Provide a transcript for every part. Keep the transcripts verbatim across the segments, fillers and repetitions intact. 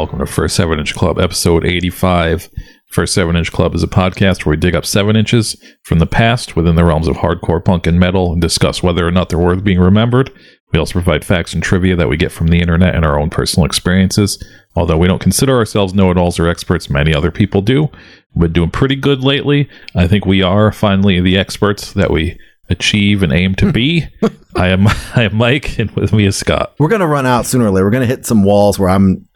welcome to First seven-Inch Club, episode eighty-five. First seven-Inch Club is a podcast where we dig up seven inches from the past within the realms of hardcore punk and metal and discuss whether or not they're worth being remembered. We also provide facts and trivia that we get from the internet and our own personal experiences. Although we don't consider ourselves know-it-alls or experts, many other people do. We've been doing pretty good lately. I think we are finally the experts that we achieve and aim to be. I am I am Mike, and with me is Scott. We're going to run out sooner or later. We're going to hit some walls where I'm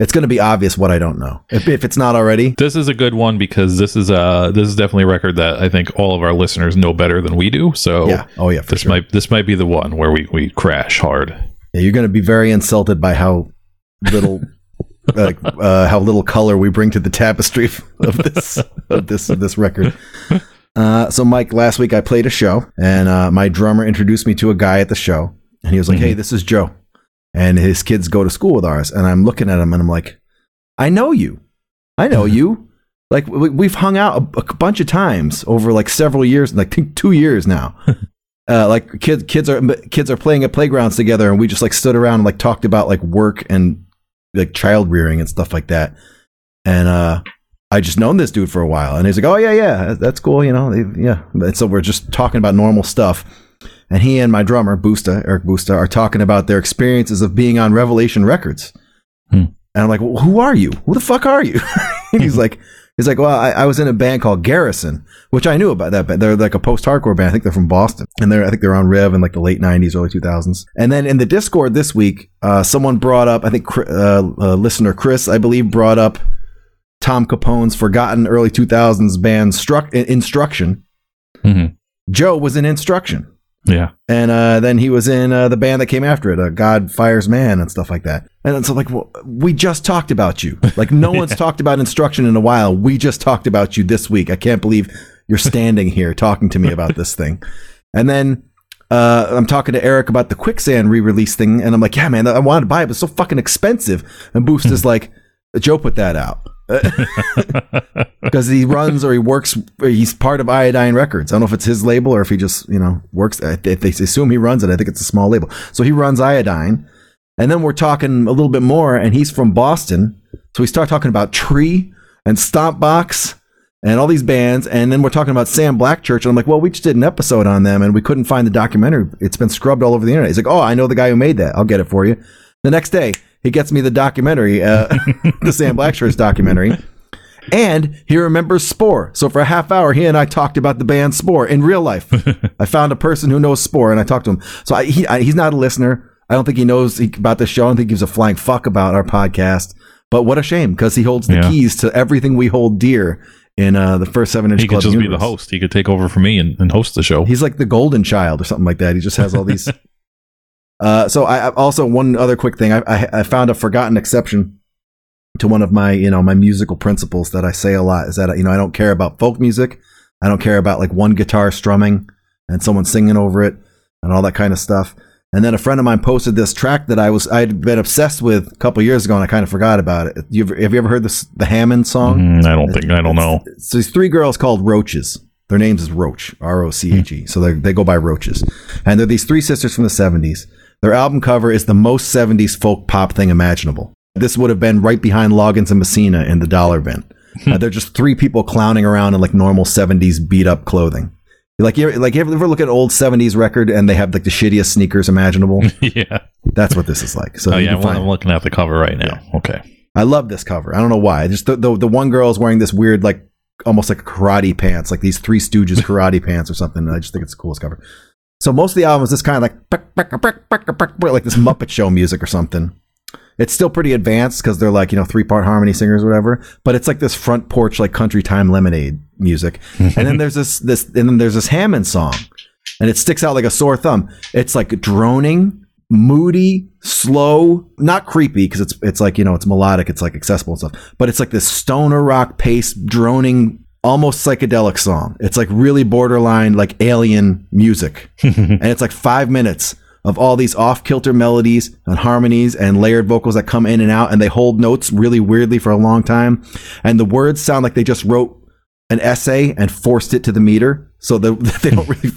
it's going to be obvious what I don't know. If, if it's not already. This is a good one because this is uh this is definitely a record that I think all of our listeners know better than we do. So yeah. Oh yeah, for this sure. might this might be the one where we, we crash hard. Yeah, you're going to be very insulted by how little uh, uh, how little color we bring to the tapestry of this of this of this record. Uh, so, Mike, last week I played a show, and uh, my drummer introduced me to a guy at the show, and he was like, mm-hmm. hey, this is Joe, and his kids go to school with ours, and I'm looking at him, and I'm like, I know you. I know you. Like, we, we've hung out a, a bunch of times over, like, several years, like, I think two years now. uh, like, kids kids are kids are playing at playgrounds together, and we just, like, stood around and, like, talked about, like, work and, like, child rearing and stuff like that, and, uh... I just known this dude for a while, and he's like, "Oh yeah, yeah, that's cool, you know, yeah." And so we're just talking about normal stuff, and he and my drummer Busta, Eric Busta, are talking about their experiences of being on Revolution Records. Hmm. And I'm like, well, "Who are you? Who the fuck are you?" he's like, "He's like, well, I, I was in a band called Garrison, which I knew about that band. They're like a post-hardcore band. I think they're from Boston, and they're I think they're on Rev in like the late nineties, early two thousands. And then in the Discord this week, uh, someone brought up, I think uh, uh, listener Chris, I believe, brought up Tom Capone's forgotten early two thousands band Struc- Instruction. Mm-hmm. Joe was in Instruction. Yeah. And uh, then he was in uh, the band that came after it, uh, God Fires Man and stuff like that. And it's like, well, we just talked about you. Like, no yeah. one's talked about Instruction in a while. We just talked about you this week. I can't believe you're standing here talking to me about this thing. And then uh, I'm talking to Eric about the Quicksand re-release thing. And I'm like, yeah, man, I wanted to buy it, but it's so fucking expensive. And Boost is like, Joe put that out. Because he runs or he works or he's part of Iodine Records. I don't know if it's his label or if he just, you know, works. I th- they assume he runs it. I think it's a small label, so he runs Iodine. And then we're talking a little bit more, and he's from Boston, so we start talking about Tree and Stompbox and all these bands. And then we're talking about Sam Blackchurch, and I'm like, well, we just did an episode on them and we couldn't find the documentary. It's been scrubbed all over the internet. He's like, oh, I know the guy who made that. I'll get it for you. The next day he gets me the documentary, uh, the Sam Blackshirt's documentary, and he remembers Spore. So for a half hour, he and I talked about the band Spore in real life. I found a person who knows Spore, and I talked to him. So I, he, I, he's not a listener. I don't think he knows he, about the show. I don't think he gives a flying fuck about our podcast. But what a shame, because he holds the yeah. keys to everything we hold dear in uh, the First seven-Inch Club. He could just universe. be the host. He could take over for me and, and host the show. He's like the golden child or something like that. He just has all these... Uh, so I, I also one other quick thing. I, I I found a forgotten exception to one of my, you know, my musical principles that I say a lot is that, you know, I don't care about folk music. I don't care about like one guitar strumming and someone singing over it and all that kind of stuff. And then a friend of mine posted this track that I was, I'd been obsessed with a couple years ago, and I kind of forgot about it. You've, have you ever heard this, the Hammond song? Mm, I don't it, think, I don't know. So these three girls called Roaches. Their names is Roach, R O C H E. So they they go by Roaches. And they're these three sisters from the seventies. Their album cover is the most seventies folk pop thing imaginable. This would have been right behind Loggins and Messina in the dollar bin. Uh, they're just three people clowning around in like normal seventies beat up clothing. Like you ever, like you ever look at an old seventies record and they have like the shittiest sneakers imaginable? Yeah, that's what this is like. So oh yeah, well, I'm looking at the cover right now. Yeah. Okay, I love this cover. I don't know why. Just the the, the one girl is wearing this weird like almost like karate pants, like these Three Stooges karate pants or something. I just think it's the coolest cover. So most of the album is this kind of like brick, brick, brick, brick, brick, brick, like this Muppet Show music or something. It's still pretty advanced because they're like, you know, three-part harmony singers or whatever. But it's like this front porch, like Country Time Lemonade music. And then there's this this and then there's this Hammond song, and it sticks out like a sore thumb. It's like droning, moody, slow, not creepy because it's it's like, you know, it's melodic, it's like accessible and stuff. But it's like this stoner rock pace droning, almost psychedelic song. It's like really borderline like alien music. And it's like five minutes of all these off-kilter melodies and harmonies and layered vocals that come in and out, and they hold notes really weirdly for a long time, and the words sound like they just wrote an essay and forced it to the meter, so the, they don't really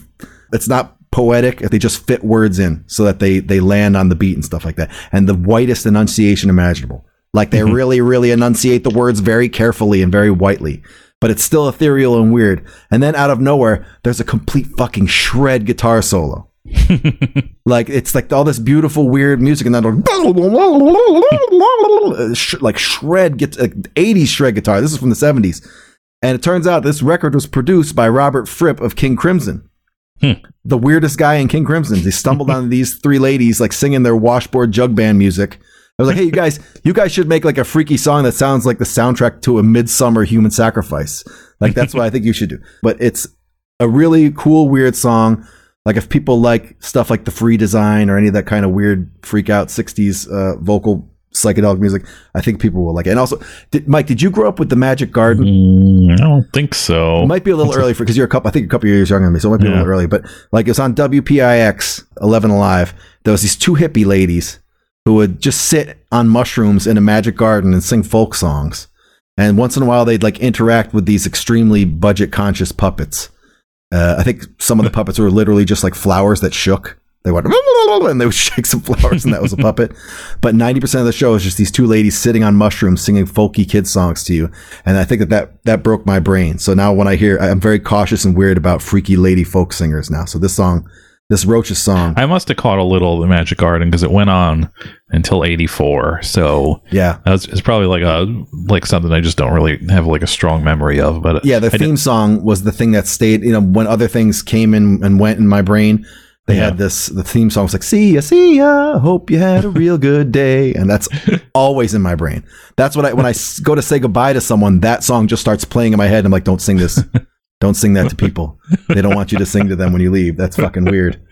it's not poetic if they just fit words in so that they they land on the beat and stuff like that, and the whitest enunciation imaginable. Like they mm-hmm. really, really enunciate the words very carefully and very whitely, but it's still ethereal and weird. And then out of nowhere, there's a complete fucking shred guitar solo. Like it's like all this beautiful, weird music, and then like shred, gets like eighties shred guitar. This is from the seventies, and it turns out this record was produced by Robert Fripp of King Crimson. Hmm. The weirdest guy in King Crimson. They stumbled on these three ladies like singing their washboard jug band music. I was like, hey, you guys, you guys should make like a freaky song that sounds like the soundtrack to A Midsummer Human Sacrifice. Like that's what I think you should do. But it's a really cool, weird song. Like if people like stuff like the Free Design or any of that kind of weird freak out sixties uh, vocal psychedelic music, I think people will like it. And also, did, Mike, did you grow up with the Magic Garden? Mm, I don't think so. It might be a little That's early for because you're a couple. I think you're a couple years younger than me, so it might be yeah. a little early. But like it was on W P I X eleven Alive. There was these two hippie ladies who would just sit on mushrooms in a magic garden and sing folk songs. And once in a while, they'd like interact with these extremely budget conscious puppets. Uh, I think some of the puppets were literally just like flowers that shook. They went and they would shake some flowers, and that was a puppet. But ninety percent of the show is just these two ladies sitting on mushrooms singing folky kid songs to you. And I think that that, that broke my brain. So now when I hear, I'm very cautious and weird about freaky lady folk singers now. So this song, this Roaches song. I must have caught a little of the Magic Garden because it went on until eighty-four. So yeah, it's probably like a like something I just don't really have like a strong memory of. But yeah, the I theme did. song was the thing that stayed, you know, when other things came in and went in my brain. They yeah. had this, the theme song was like, see ya, see ya, hope you had a real good day. And that's always in my brain. That's what I, when I go to say goodbye to someone, that song just starts playing in my head. I'm like, don't sing this. Don't sing that to people. They don't want you to sing to them when you leave. That's fucking weird.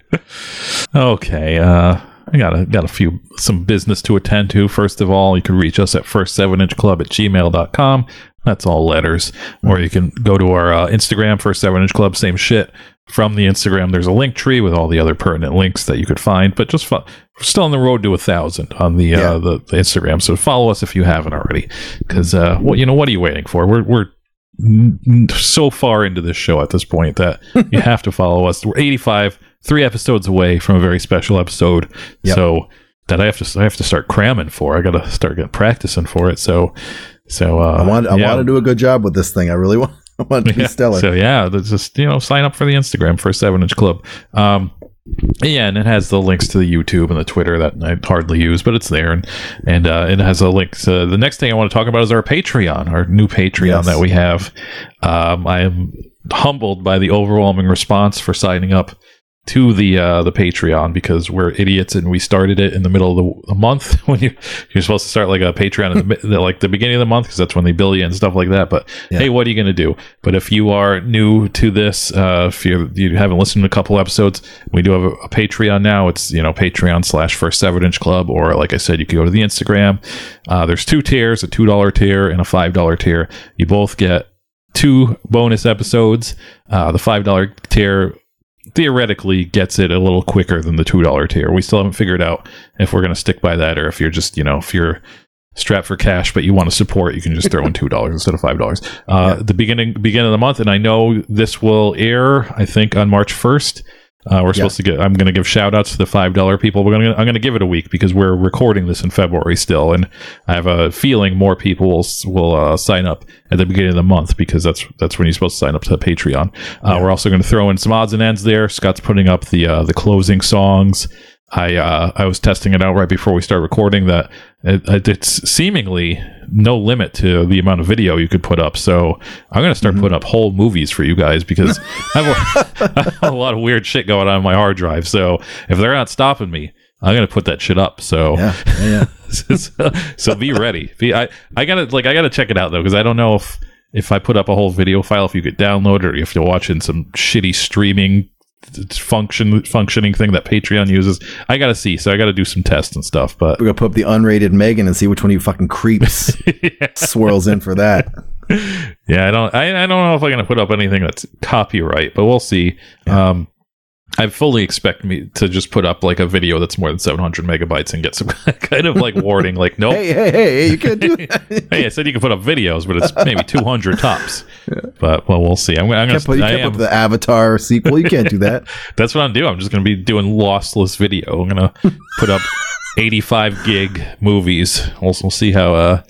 Okay. Uh, I got a, got a few, some business to attend to. First of all, you can reach us at first seven inch club at gmail dot com. That's all letters. Or you can go to our uh, Instagram, first seven inch club, same shit. From the Instagram, there's a link tree with all the other pertinent links that you could find. But just fo- we're still on the road to a thousand on the, yeah. uh, the the Instagram. So follow us if you haven't already, because uh, well, you know, what are you waiting for? We're we're n- so far into this show at this point that you have to follow us. We're eighty-five, three episodes away from a very special episode. Yep. So that I have to I have to start cramming for. I got to start getting practicing for it. So so uh, I want I yeah. want to do a good job with this thing. I really want. Yeah. So yeah, just, you know, sign up for the Instagram for Seven Inch Club. Um, yeah, and it has the links to the YouTube and the Twitter that I hardly use, but it's there, and and uh, it has a link. So the next thing I want to talk about is our Patreon, our new Patreon yes. that we have. Um, I am humbled by the overwhelming response for signing up to the uh, the Patreon, because we're idiots and we started it in the middle of the month when you you're supposed to start like a Patreon in the, like the beginning of the month, because that's when they bill you and stuff like that. But yeah. hey, what are you going to do? But if you are new to this, uh, if you you haven't listened to a couple episodes, we do have a, a Patreon now. It's, you know, Patreon slash First Seven Inch Club, or like I said, you can go to the Instagram. Uh, there's two tiers: a two dollar tier and a five dollar tier. You both get two bonus episodes. Uh, the five dollar tier theoretically gets it a little quicker than the two dollar tier. We still haven't figured out if we're going to stick by that, or if you're just, you know, if you're strapped for cash but you want to support, you can just throw in two dollars instead of five dollars. Uh, yeah. The beginning beginning of the month, and I know this will air, I think, on March first. Uh, we're supposed yeah. to get, I'm going to give shout outs to the five dollar people. We're going to, I'm going to give it a week because we're recording this in February still. And I have a feeling more people will, will uh, sign up at the beginning of the month, because that's, that's when you're supposed to sign up to Patreon. Uh, yeah. We're also going to throw in some odds and ends there. Scott's putting up the, uh, the closing songs. I, uh, I was testing it out right before we start recording that it, it's seemingly no limit to the amount of video you could put up. So I'm going to start mm-hmm. putting up whole movies for you guys, because I have, a, I have a lot of weird shit going on in my hard drive. So if they're not stopping me, I'm going to put that shit up. So, yeah, yeah, yeah. so, so be ready. Be, I, I gotta like, I gotta check it out though, because I don't know if, if I put up a whole video file, if you could download it, or if you're watching some shitty streaming function functioning thing that Patreon uses. I gotta see, so I gotta do some tests and stuff. But we're gonna put up the unrated Megan and see which one of you fucking creeps yeah. swirls in for that. Yeah, I don't, I, I don't know if I'm gonna put up anything that's copyright, but we'll see. Yeah. Um, I fully expect me to just put up like a video that's more than seven hundred megabytes and get some kind of like warning, like, nope. Hey, hey, hey, you can't do that. Hey, I said you can put up videos, but it's maybe two hundred tops. Yeah. But, well, we'll see. I'm, I'm going to put up the Avatar sequel. You can't do that. That's what I'm doing. I'm just going to be doing lossless video. I'm going to put up eighty-five gig movies. We'll, we'll see how uh,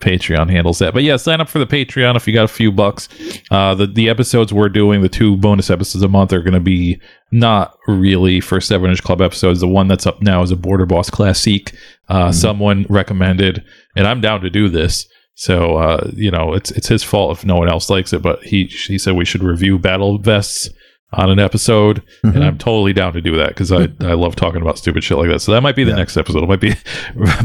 Patreon handles that. But yeah, sign up for the Patreon if you got a few bucks. Uh, the, the episodes we're doing, the two bonus episodes a month, are going to be not really for seven-inch Club episodes. The one that's up now is a Border Boss Classique. Uh, mm. Someone recommended, and I'm down to do this. So, uh, you know, it's it's his fault if no one else likes it, but he he said we should review battle vests on an episode, mm-hmm. and I'm totally down to do that because I, I love talking about stupid shit like that. So that might be the yeah. next episode. It might be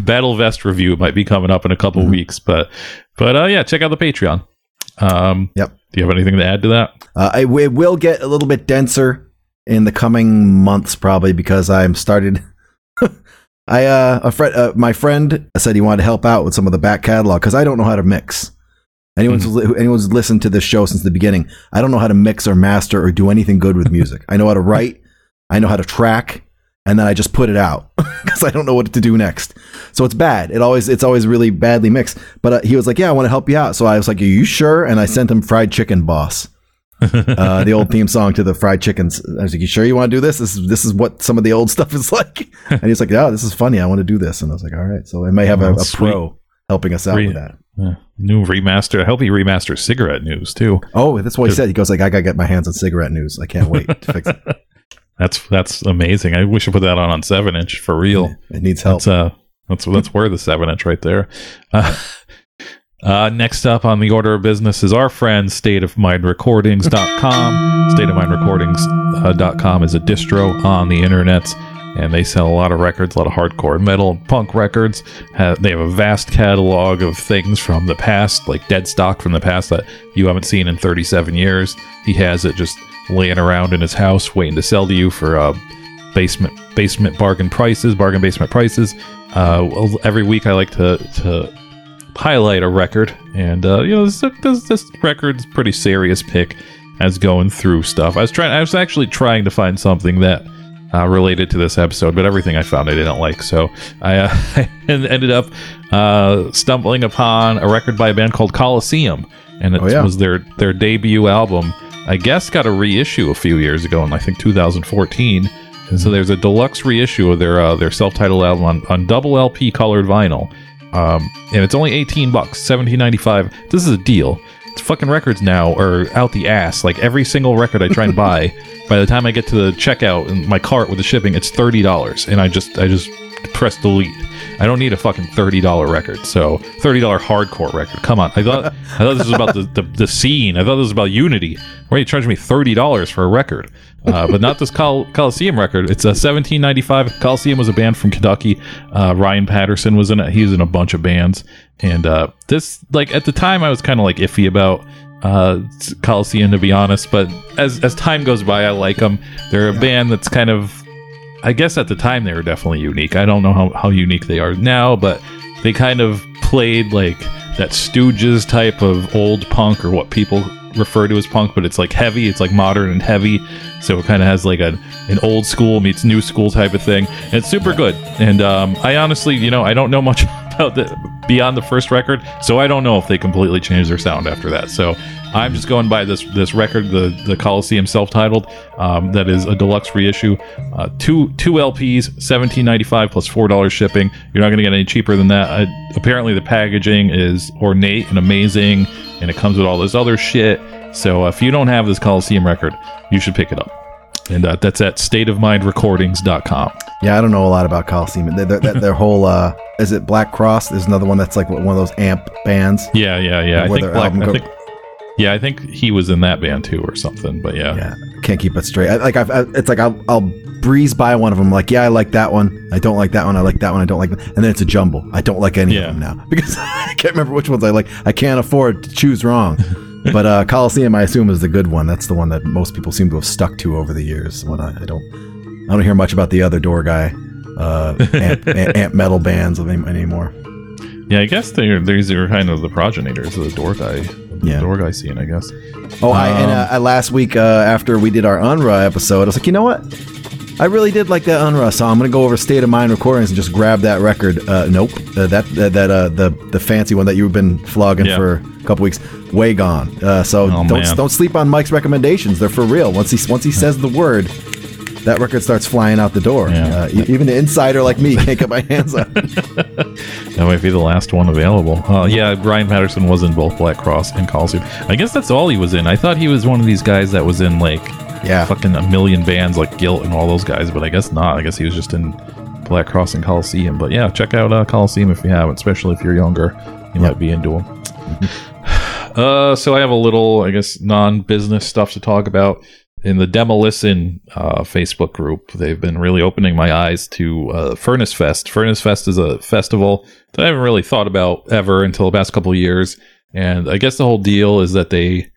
battle vest review. It might be coming up in a couple mm-hmm. weeks, but but uh, yeah, check out the Patreon. Um, yep. Do you have anything to add to that? Uh, I it will get a little bit denser in the coming months probably because I'm started. I uh a friend uh, my friend said he wanted to help out with some of the back catalog because I don't know how to mix. Anyone's mm-hmm. li- anyone's listened to this show since the beginning. I don't know how to mix or master or do anything good with music. I know how to write, I know how to track, and then I just put it out because I don't know what to do next. So it's bad. It always it's always really badly mixed. But uh, he was like, "Yeah, I want to help you out." So I was like, "Are you sure?" And I sent him Fried Chicken Boss. uh the old theme song to the Fried Chickens. I was like, you sure you want to do this? This is this is what some of the old stuff is like. And he's like, oh, this is funny. I want to do this. And I was like, all right. So I may have oh, a, a pro helping us out Re- with that. Yeah. New remaster. I hope he remasters Cigarette News too. Oh, that's what he said. He goes like, I gotta get my hands on Cigarette News. I can't wait to fix it. That's that's amazing. I wish I put that on on seven inch for real. Yeah, it needs help. That's uh, that's that's where the seven inch right there. Uh, Uh, next up on the order of business is our friend state of mind recordings dot com. state of mind recordings dot com is a distro on the internet, and they sell a lot of records, a lot of hardcore metal and punk records. Ha- they have a vast catalog of things from the past, like dead stock from the past that you haven't seen in thirty-seven years. He has it just laying around in his house waiting to sell to you for uh, basement basement bargain prices, bargain basement prices. Uh, every week I like to... to highlight a record, and uh you know this, this, this record's pretty serious pick as going through stuff. I was trying I was actually trying to find something that uh related to this episode, but everything I found I didn't like, so I uh, ended up uh stumbling upon a record by a band called Coliseum, and it oh, yeah. was their their debut album. I guess got a reissue a few years ago in I think two thousand fourteen, and so there's a deluxe reissue of their uh, their self-titled album on, on double L P colored vinyl. Um, and it's only eighteen bucks, seventeen ninety-five. This is a deal. It's fucking records now are out the ass. Like every single record I try and buy, by the time I get to the checkout in my cart with the shipping, it's thirty dollars. And I just, I just press delete. I don't need a fucking thirty dollars record. So thirty dollars hardcore record. Come on. I thought, I thought this was about the, the, the scene. I thought this was about Unity. Why are you charging me thirty dollars for a record? Uh, but not this Col- Coliseum record. It's a seventeen ninety-five. Coliseum was a band from Kentucky. Uh, Ryan Patterson was in it. He was in a bunch of bands. And uh, this, like at the time, I was kind of like iffy about uh, Coliseum, to be honest. But as as time goes by, I like them. They're a yeah. band that's kind of, I guess at the time they were definitely unique. I don't know how, how unique they are now, but they kind of played like that Stooges type of old punk, or what people refer to as punk, but it's like heavy, it's like modern and heavy, so it kind of has like a an old school meets new school type of thing, and it's super good. And um I honestly, you know, I don't know much about the beyond the first record, so I don't know if they completely changed their sound after that, so I'm just going by this this record, the the Coliseum self-titled, um that is a deluxe reissue, uh two two L Ps, seventeen ninety-five plus four dollars shipping. You're not gonna get any cheaper than that. I, apparently the packaging is ornate and amazing, and it comes with all this other shit. So uh, if you don't have this Coliseum record, you should pick it up. And uh, that's at state of mind recordings dot com. Yeah, I don't know a lot about Coliseum. Their, their, their whole, uh, is it Black Cross? There's another one that's like one of those amp bands. Yeah, yeah, yeah. I think, Black, go- I think Yeah, I think he was in that band too or something, but yeah. Yeah, can't keep it straight. I, like I've, I, It's like I'll, I'll breeze by one of them. Like, yeah, I like that one. I don't like that one. I like that one. I don't like that. And then it's a jumble. I don't like any yeah. of them now because I can't remember which ones I like. I can't afford to choose wrong. But uh, Coliseum, I assume, is the good one. That's the one that most people seem to have stuck to over the years. When I, I don't, I don't hear much about the other door guy, uh, amp, amp, amp metal bands anymore. Yeah, I guess they're these are kind of the progenitors of the door guy, yeah. the door guy scene, I guess. Oh, um, I, and uh, I, last week uh, after we did our Unruh episode, I was like, you know what? I really did like that Unruh song. I'm gonna go over State of Mind Recordings and just grab that record. Uh, nope, uh, that that, that uh, the the fancy one that you've been flogging yeah. for a couple weeks, way gone. Uh, so oh, don't man. don't sleep on Mike's recommendations. They're for real. Once he once he says the word, that record starts flying out the door. Yeah. Uh, even an insider like me can't get my hands on it. That might be the last one available. Uh, yeah, Ryan Patterson was in both Black Cross and Coliseum. I guess that's all he was in. I thought he was one of these guys that was in, like, yeah. fucking a million bands like Guilt and all those guys, but I guess not. I guess he was just in Black Cross and Coliseum. But yeah, check out uh, Coliseum if you haven't, especially if you're younger. You yep. might be into them. Uh, so I have a little, I guess, non-business stuff to talk about. In the Demolition uh, Facebook group, they've been really opening my eyes to uh, Furnace Fest. Furnace Fest is a festival that I haven't really thought about ever until the past couple of years. And I guess the whole deal is that they,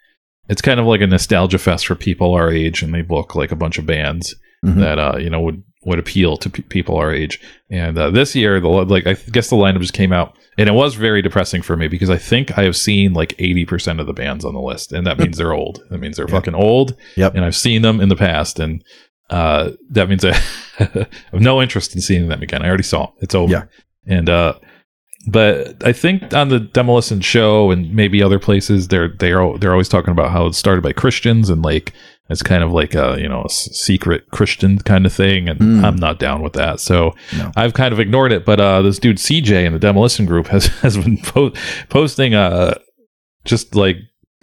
it's kind of like a nostalgia fest for people our age, and they book like a bunch of bands mm-hmm. that, uh, you know, would, would appeal to p- people our age. And uh, this year, the like I guess the lineup just came out. And it was very depressing for me because I think I have seen like eighty percent of the bands on the list. And that means they're old. That means they're yeah. fucking old. Yep. And I've seen them in the past. And uh, that means I have no interest in seeing them again. I already saw them. It's over. Yeah. And, uh, but I think on the Demolition show and maybe other places, they're, they're, they're always talking about how it's started by Christians and like, it's kind of like a, you know, a secret Christian kind of thing, and mm. I'm not down with that. So no. I've kind of ignored it. But uh, this dude C J in the Demolition group has has been po- posting uh just like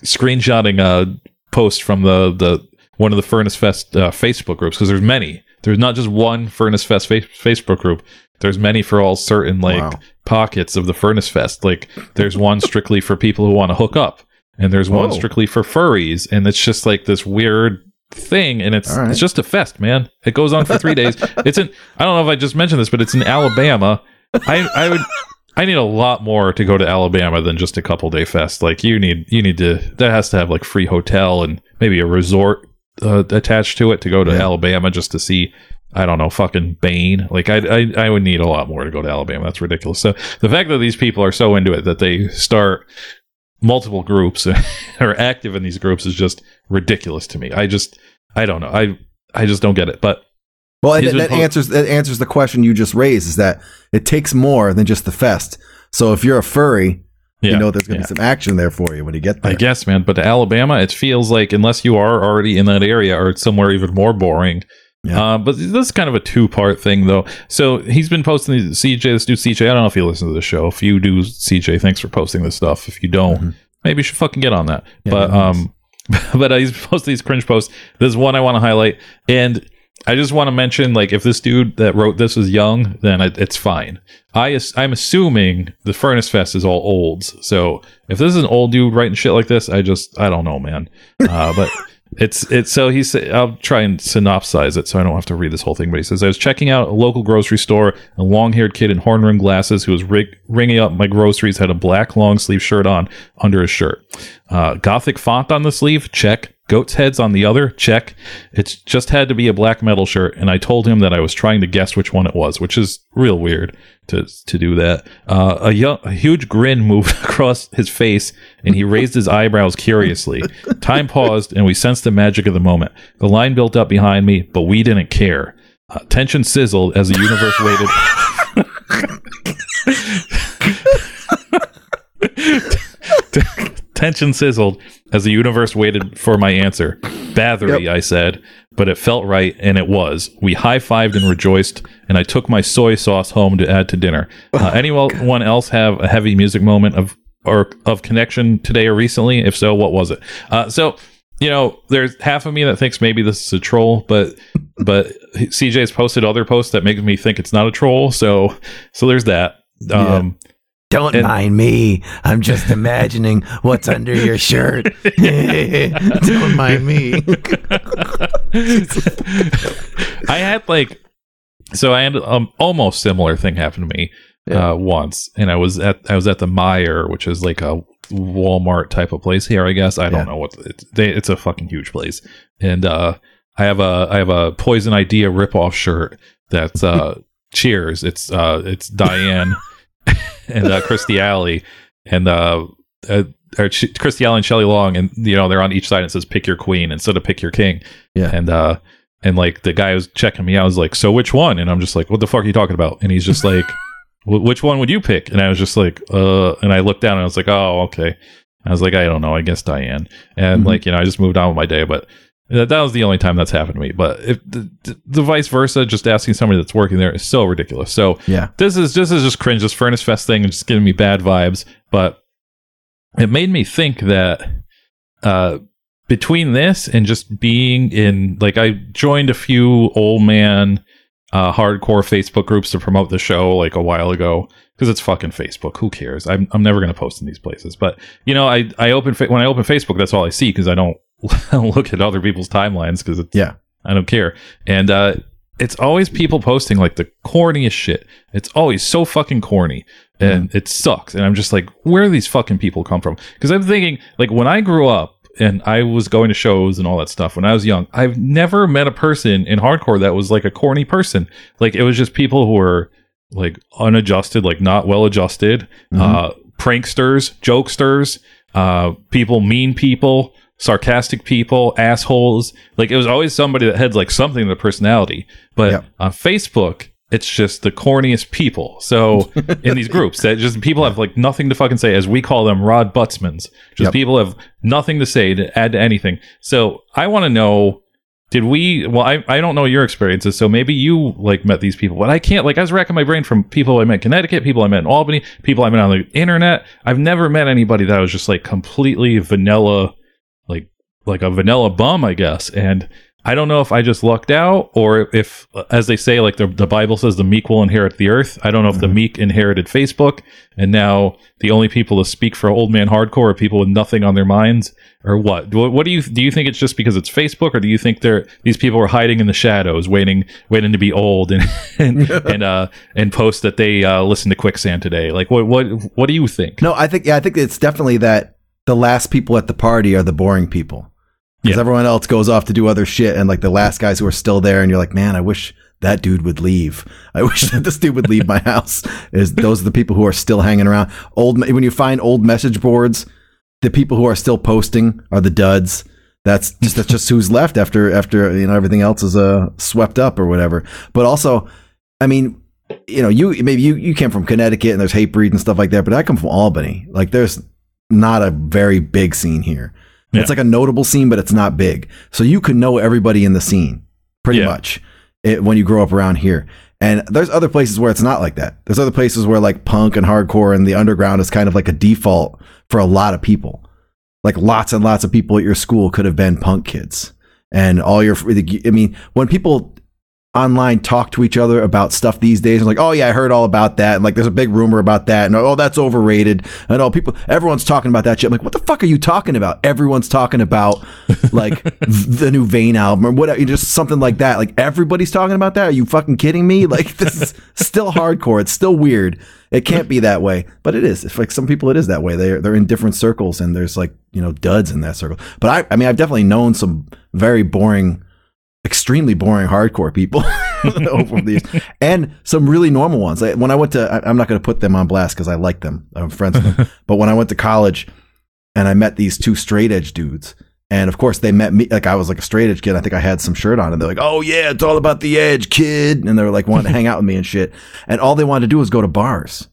screenshotting a post from the, the one of the Furnace Fest uh, Facebook groups, because there's many. There's not just one Furnace Fest fa- Facebook group. There's many for all certain like wow. pockets of the Furnace Fest. Like there's one strictly for people who want to hook up. And there's Whoa. one strictly for furries, and it's just like this weird thing, and it's right. it's just a fest, man. It goes on for three days. It's in I don't know if I just mentioned this, but it's in Alabama. I I would I need a lot more to go to Alabama than just a couple day fest. Like you need you need to that has to have like free hotel and maybe a resort uh, attached to it to go to yeah. Alabama just to see. I don't know, fucking Bane. Like, I, I I would need a lot more to go to Alabama. That's ridiculous. So the fact that these people are so into it that they start multiple groups are active in these groups is just ridiculous to me. I just, I don't know. I, I just don't get it. But well, and that po- answers that answers the question you just raised, is that it takes more than just the fest. So if you're a furry, yeah, you know there's going to yeah. be some action there for you when you get there. I guess, man. But to Alabama, it feels like unless you are already in that area, or it's somewhere even more boring. Yeah. Uh, but this is kind of a two-part thing, though. So he's been posting these, C J, this dude C J. I don't know if you listen to the show. If you do, C J, thanks for posting this stuff. If you don't, mm-hmm. maybe you should fucking get on that. Yeah, but um, but uh, he's posting these cringe posts. There's one I want to highlight, and I just want to mention, like, if this dude that wrote this is young, then it, it's fine. I I'm assuming the Furnace Fest is all olds. So if this is an old dude writing shit like this, I just I don't know, man. Uh, but. It's it's so he said, I'll try and synopsize it so I don't have to read this whole thing, but he says, I was checking out a local grocery store. A long-haired kid in horn rim glasses who was rig- ringing up my groceries had a black long sleeve shirt on under his shirt. Uh, gothic font on the sleeve, check. Goat's heads on the other, check. It's just had to be a black metal shirt, and I told him that I was trying to guess which one it was, which is real weird to to do that. Uh, a, young, a huge grin moved across his face, and he raised his eyebrows curiously. Time paused, and we sensed the magic of the moment. The line built up behind me, but we didn't care. Uh, tension sizzled as the universe waited. Tension sizzled as the universe waited for my answer. Bathory, yep. I said, but it felt right, and it was. We high-fived and rejoiced, and I took my soy sauce home to add to dinner. Uh, anyone else have a heavy music moment of or of connection today or recently? If so, what was it? Uh, so, you know, there's half of me that thinks maybe this is a troll, but but C J's posted other posts that make me think it's not a troll, so so there's that. Um yeah. Don't and, mind me. I'm just imagining what's under your shirt. Don't mind me. I had like, so I had um almost similar thing happen to me yeah. uh, once, and I was at I was at the Meijer, which is like a Walmart type of place here, I guess. I don't yeah. know what it's, they, it's a fucking huge place, and uh, I have a I have a Poison Idea ripoff shirt that's uh, Cheers. It's uh, it's Diane. and uh Christy Alley and uh, uh or Ch- Christy Alley and Shelley Long, and you know they're on each side, and it says pick your queen instead of pick your king. Yeah. And uh and like the guy was checking me out, I was like, so which one? And I'm just like, what the fuck are you talking about? And he's just like, which one would you pick? And I was just like, uh and I looked down and I was like, oh, okay. I was like, I don't know, I guess Diane. And mm-hmm. like, you know, I just moved on with my day, but That, that was the only time that's happened to me. But if the, the vice versa, just asking somebody that's working there is so ridiculous. So yeah, this is this is just cringe. This Furnace Fest thing is just giving me bad vibes. But it made me think that uh, between this and just being in, like, I joined a few old man uh, hardcore Facebook groups to promote the show like a while ago. Because it's fucking Facebook. Who cares? I'm I'm never going to post in these places. But, you know, I, I open fa- when I open Facebook, that's all I see because I don't look at other people's timelines because yeah. I don't care. And uh, it's always people posting like the corniest shit. It's always so fucking corny. And mm. it sucks. And I'm just like, where do these fucking people come from? Because I'm thinking, like, when I grew up and I was going to shows and all that stuff when I was young, I've never met a person in hardcore that was like a corny person. Like, it was just people who were... like unadjusted, like not well adjusted, mm-hmm. uh, pranksters, jokesters, uh, people, mean people, sarcastic people, assholes. Like it was always somebody that had like something in their personality, but yep. on Facebook, it's just the corniest people. So in these groups that just people have like nothing to fucking say, as we call them, Rod Buttsmans, just yep. people have nothing to say to add to anything. So I want to know, Did we, well, I, I don't know your experiences, so maybe you, like, met these people, but I can't, like, I was racking my brain from people I met in Connecticut, people I met in Albany, people I met on the internet. I've never met anybody that was just, like, completely vanilla, like, like a vanilla bum, I guess. And I don't know if I just lucked out or if, as they say, like, the, the Bible says the meek will inherit the earth. I don't know mm-hmm. if the meek inherited Facebook, and now the only people to speak for old man hardcore are people with nothing on their minds. Or what? Do, what do you do? You think it's just because it's Facebook, or do you think they're these people are hiding in the shadows, waiting, waiting to be old and and and, uh, and post that they uh, listen to Quicksand today? Like, what what what do you think? No, I think yeah, I think it's definitely that the last people at the party are the boring people, because yeah. everyone else goes off to do other shit, and like the last guys who are still there, and you're like, man, I wish that dude would leave. I wish that this dude would leave my house. Is those are the people who are still hanging around? Old when you find old message boards. The people who are still posting are the duds. That's just that's just who's left after after you know everything else is uh swept up or whatever. But also, I mean, you know, you maybe you, you came from Connecticut and there's hate breed and stuff like that. But I come from Albany. Like, there's not a very big scene here. Yeah. It's like a notable scene, but it's not big. So you could know everybody in the scene pretty yeah. much it, when you grow up around here. And there's other places where it's not like that. There's other places where like punk and hardcore and the underground is kind of like a default for a lot of people. Like lots and lots of people at your school could have been punk kids. And all your, I mean, when people online talk to each other about stuff these days, and like, oh yeah, I heard all about that. And like, there's a big rumor about that. And oh, that's overrated. And all people, everyone's talking about that shit. I'm like, what the fuck are you talking about? Everyone's talking about like the new Vane album or whatever, just something like that. Like everybody's talking about that. Are you fucking kidding me? Like this is still hardcore. It's still weird. It can't be that way, but it is. It's like some people, it is that way. They're, they're in different circles and there's like, you know, duds in that circle. But I, I mean, I've definitely known some very boring extremely boring hardcore people over these and some really normal ones. Like when I went to, I, I'm not going to put them on blast because I like them. I'm friends with them. But when I went to college and I met these two straight edge dudes, and of course they met me, like I was like a straight edge kid. I think I had some shirt on and they're like, oh yeah, it's all about the edge, kid. And they were like wanting to hang out with me and shit. And all they wanted to do was go to bars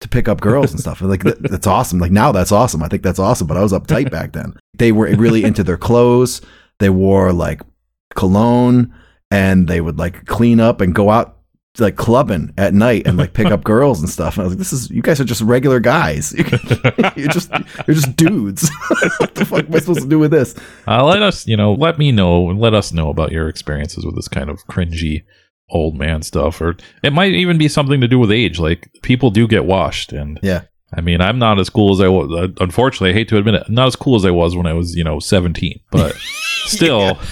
to pick up girls and stuff. And like, th- that's awesome. Like now that's awesome. I think that's awesome. But I was uptight back then. They were really into their clothes. They wore like cologne and they would like clean up and go out like clubbing at night and like pick up girls and stuff. And I was like, this is, you guys are just regular guys. You're just, you're just dudes. What the fuck am I supposed to do with this? Uh, let us, you know, let me know and let us know about your experiences with this kind of cringy old man stuff. Or it might even be something to do with age. Like people do get washed and yeah. I mean, I'm not as cool as I was. Unfortunately, I hate to admit it. I'm not as cool as I was when I was, you know, seventeen, but still, yeah.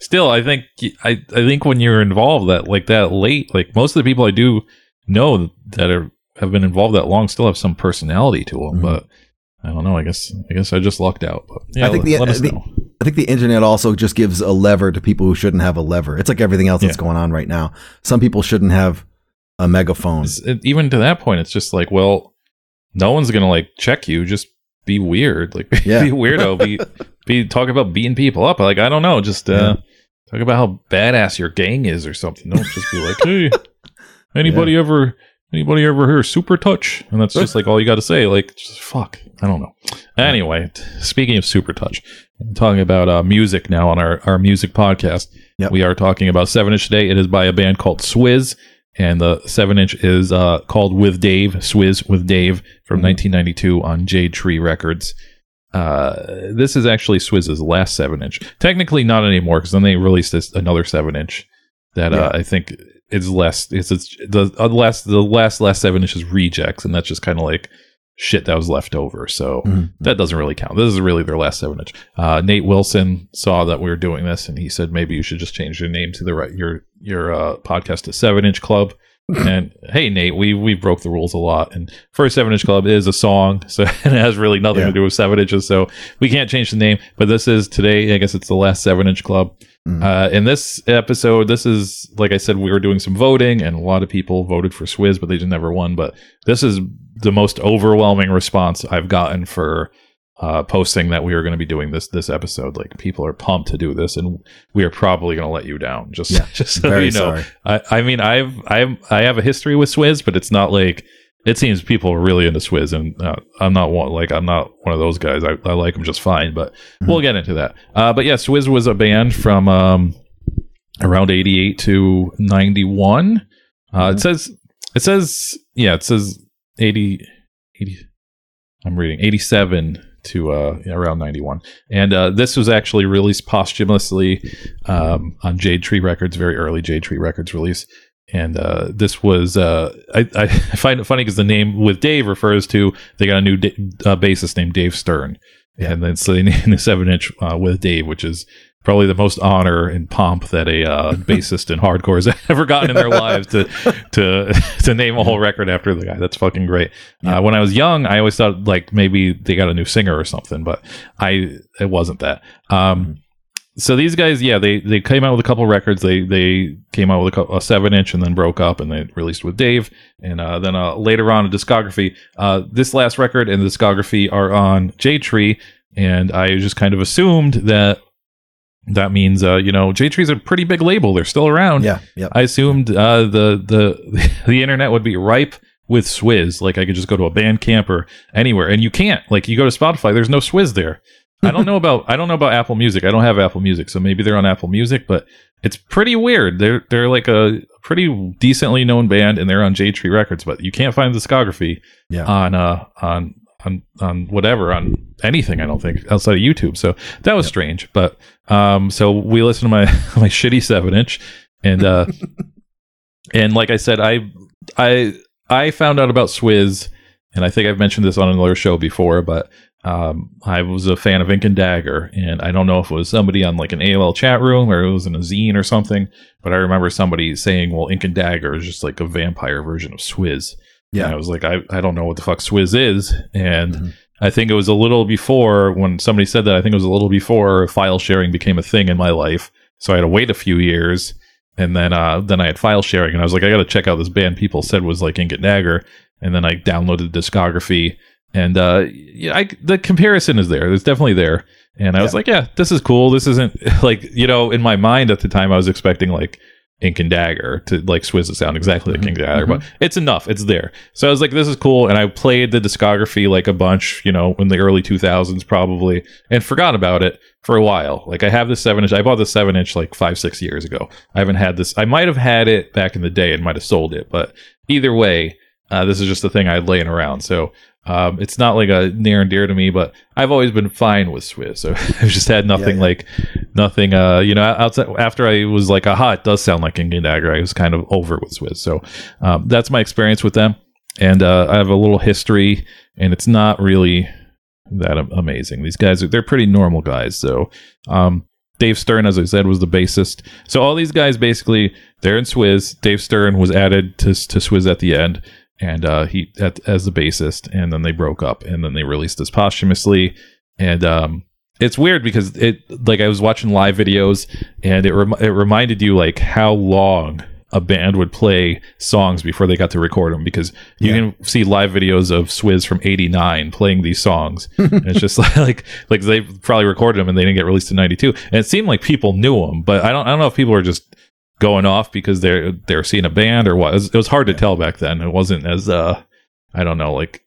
Still, I think I, I think when you're involved that like that late, like most of the people I do know that are, have been involved that long still have some personality to them. Mm-hmm. But I don't know. I guess I guess I just lucked out. But yeah, I think let, the, let us the, know. I think the internet also just gives a lever to people who shouldn't have a lever. It's like everything else yeah. that's going on right now. Some people shouldn't have a megaphone. It, even to that point, it's just like, well, no one's gonna like check you. Just be weird. Like yeah. be weirdo. Be be talk about beating people up. Like I don't know. Just. uh yeah. Talk about how badass your gang is or something. Don't just be like, hey, anybody yeah. ever anybody ever hear Super Touch? And that's just like all you got to say. Like, just, fuck, I don't know. Anyway, speaking of Super Touch, I'm talking about uh, music now on our, our music podcast. Yep. We are talking about seven inch today. It is by a band called Swiz, and the seven inch is uh, called With Dave, Swiz With Dave, from mm-hmm. nineteen ninety-two on Jade Tree Records. Uh, this is actually Swiz's last seven inch. Technically not anymore, because then they released this, another seven inch that yeah. uh, I think... It's less. It's, it's the uh, last. The last last seven inches rejects, and that's just kind of like shit that was left over. So mm-hmm. that doesn't really count. This is really their last seven inch. Uh, Nate Wilson saw that we were doing this, and he said maybe you should just change your name to the right, your your uh, podcast to Seven Inch Club. And hey, Nate, we we broke the rules a lot. And first Seven Inch Club is a song, so and it has really nothing yeah. to do with seven inches. So we can't change the name. But this is today. I guess it's the last Seven Inch Club. Uh, in this episode, this is, like I said, we were doing some voting, and a lot of people voted for Swiz, but they just never won. But this is the most overwhelming response I've gotten for uh, posting that we are going to be doing this this episode. Like, people are pumped to do this, and we are probably going to let you down. Just, yeah, just so you know. I, I mean, I've I've I have a history with Swiz, but it's not like. It seems people are really into Swiz, and uh, I'm not one like I'm not one of those guys. I, I like them just fine, but mm-hmm. we'll get into that. Uh, but yeah, Swiz was a band from um, around eighty-eight to ninety-one. Uh, mm-hmm. It says it says yeah, it says eighty, eighty I'm reading eighty-seven to uh, around ninety-one, and uh, this was actually released posthumously um, on Jade Tree Records, very early Jade Tree Records release. And uh, this was, uh, I, I find it funny because the name With Dave refers to, they got a new da- uh, bassist named Dave Stern. Yeah. And then so they named the seven inch uh, With Dave, which is probably the most honor and pomp that a uh, bassist in hardcore has ever gotten in their lives to to to name a whole record after the guy. That's fucking great. Yeah. Uh, when I was young, I always thought like maybe they got a new singer or something, but I it wasn't that. Um mm-hmm. So these guys, yeah, they, they came out with a couple records. They they came out with a, a seven inch and then broke up, and they released With Dave. And uh, then uh, later on a discography. Uh, this last record and the discography are on J Tree, and I just kind of assumed that that means uh, you know, J Tree's a pretty big label. They're still around. Yeah, yeah. I assumed uh, the the the internet would be ripe with Swiz. Like I could just go to a Bandcamp or anywhere, and you can't. Like you go to Spotify, there's no Swiz there. I don't know about I don't know about Apple Music. I don't have Apple Music, so maybe they're on Apple Music, but it's pretty weird. They're they're like a pretty decently known band, and they're on Jade Tree Records, but you can't find the discography yeah. on uh on on on whatever on anything. I don't think outside of YouTube. So that was yep. strange. But um, so we listened to my my shitty seven inch, and uh, and like I said, I I I found out about Swiz, and I think I've mentioned this on another show before, but. Um, I was a fan of Ink and Dagger, and I don't know if it was somebody on like an A O L chat room or it was in a zine or something, but I remember somebody saying, well, Ink and Dagger is just like a vampire version of Swiz. Yeah. And I was like, I, I don't know what the fuck Swiz is. And mm-hmm. I think it was a little before when somebody said that, I think it was a little before file sharing became a thing in my life. So I had to wait a few years, and then, uh, then I had file sharing, and I was like, I got to check out this band people said was like Ink and Dagger. And then I downloaded the discography. And uh, I, the comparison is there. It's definitely there. And I yeah. was like, yeah, this is cool. This isn't like, you know, in my mind at the time, I was expecting like Ink and Dagger to like Swiz to sound exactly mm-hmm. like Ink and Dagger, mm-hmm. but it's enough. It's there. So I was like, this is cool. And I played the discography like a bunch, you know, in the early two thousands probably, and forgot about it for a while. Like I have this seven inch. I bought this seven inch like five, six years ago. I haven't had this. I might have had it back in the day and might have sold it. But either way, uh, this is just the thing I had laying around. So. Um, it's not like a near and dear to me, but I've always been fine with Swiz. So I've just had nothing yeah, yeah. like nothing, uh, you know, outside after I was like, aha, it does sound like Ink and Dagger. I was kind of over it with Swiz. So, um, that's my experience with them. And, uh, I have a little history, and it's not really that amazing. These guys are, they're pretty normal guys. So, um, Dave Stern, as I said, was the bassist. So all these guys, basically they're in Swiz. Dave Stern was added to, to Swiz at the end. And uh, he at, as the bassist, and then they broke up, and then they released this posthumously. And um, it's weird because it, like, I was watching live videos, and it rem- it reminded you like how long a band would play songs before they got to record them, because you yeah. can see live videos of Swiz from eighty-nine playing these songs, and it's just like, like like they probably recorded them and they didn't get released in ninety-two, and it seemed like people knew them, but I don't I don't know if people are just going off because they're they're seeing a band or what. It was, it was hard to tell back then. It wasn't as uh, I don't know, like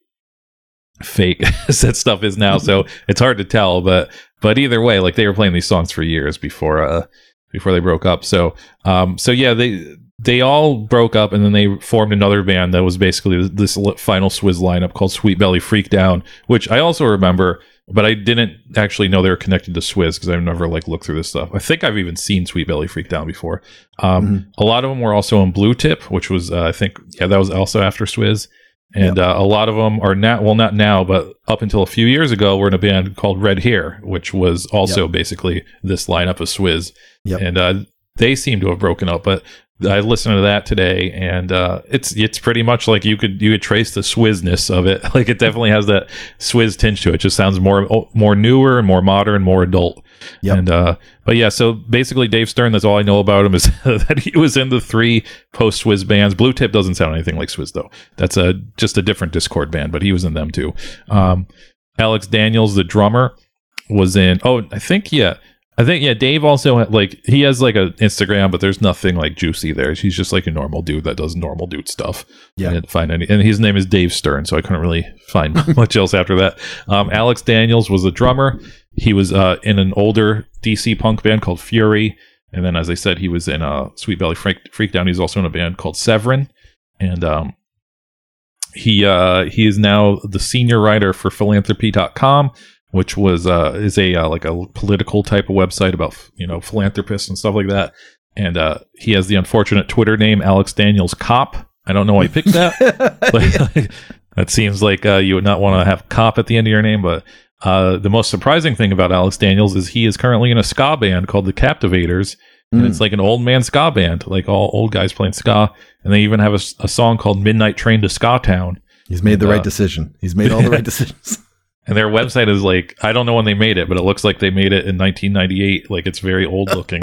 fake as that stuff is now. So it's hard to tell, but but either way, like they were playing these songs for years before uh before they broke up. So um so yeah they they all broke up, and then they formed another band that was basically this final Swiz lineup called Sweet Belly Freakdown, which I also remember. But I didn't actually know they were connected to Swiz because I've never like looked through this stuff. I think I've even seen Sweet Belly Freakdown before. Um, mm-hmm. A lot of them were also on Blue Tip, which was uh, I think yeah that was also after Swiz. And yep. uh, a lot of them are now, well, not now, but up until a few years ago, were in a band called Red Hair, which was also yep. basically this lineup of Swiz. Yep. And uh, they seem to have broken up, but I listened to that today, and uh, it's it's pretty much like you could you could trace the Swizness of it. Like it definitely has that Swiz tinge to it. It just sounds more more newer and more modern, more adult. Yep. And uh, but yeah, so basically Dave Stern. That's all I know about him is that he was in the three post Swiz bands. Blue Tip doesn't sound anything like Swiz though. That's a just a different Dischord band, but he was in them too. Um, Alex Daniels, the drummer, was in. Oh, I think yeah. I think, yeah, Dave also, like, he has, like, an Instagram, but there's nothing, like, juicy there. He's just, like, a normal dude that does normal dude stuff. Yeah. I didn't find any. And his name is Dave Stern, so I couldn't really find much else after that. Um, Alex Daniels was the drummer. He was uh, in an older D C punk band called Fury. And then, as I said, he was in uh, Sweet Belly Freak- Freakdown. He's also in a band called Severin. And um, he uh, he is now the senior writer for philanthropy dot com. Which was uh, is a uh, like a political type of website about you know philanthropists and stuff like that, and uh, he has the unfortunate Twitter name Alex Daniels Cop. I don't know why he picked that. But, like, that seems like uh, you would not want to have Cop at the end of your name. But uh, the most surprising thing about Alex Daniels is he is currently in a ska band called The Captivators, and mm. it's like an old man ska band, like all old guys playing ska, and they even have a, a song called Midnight Train to Ska Town. He's made and, the right uh, decision. He's made all the right decisions. And their website is like, I don't know when they made it, but it looks like they made it in nineteen ninety-eight. Like it's very old looking.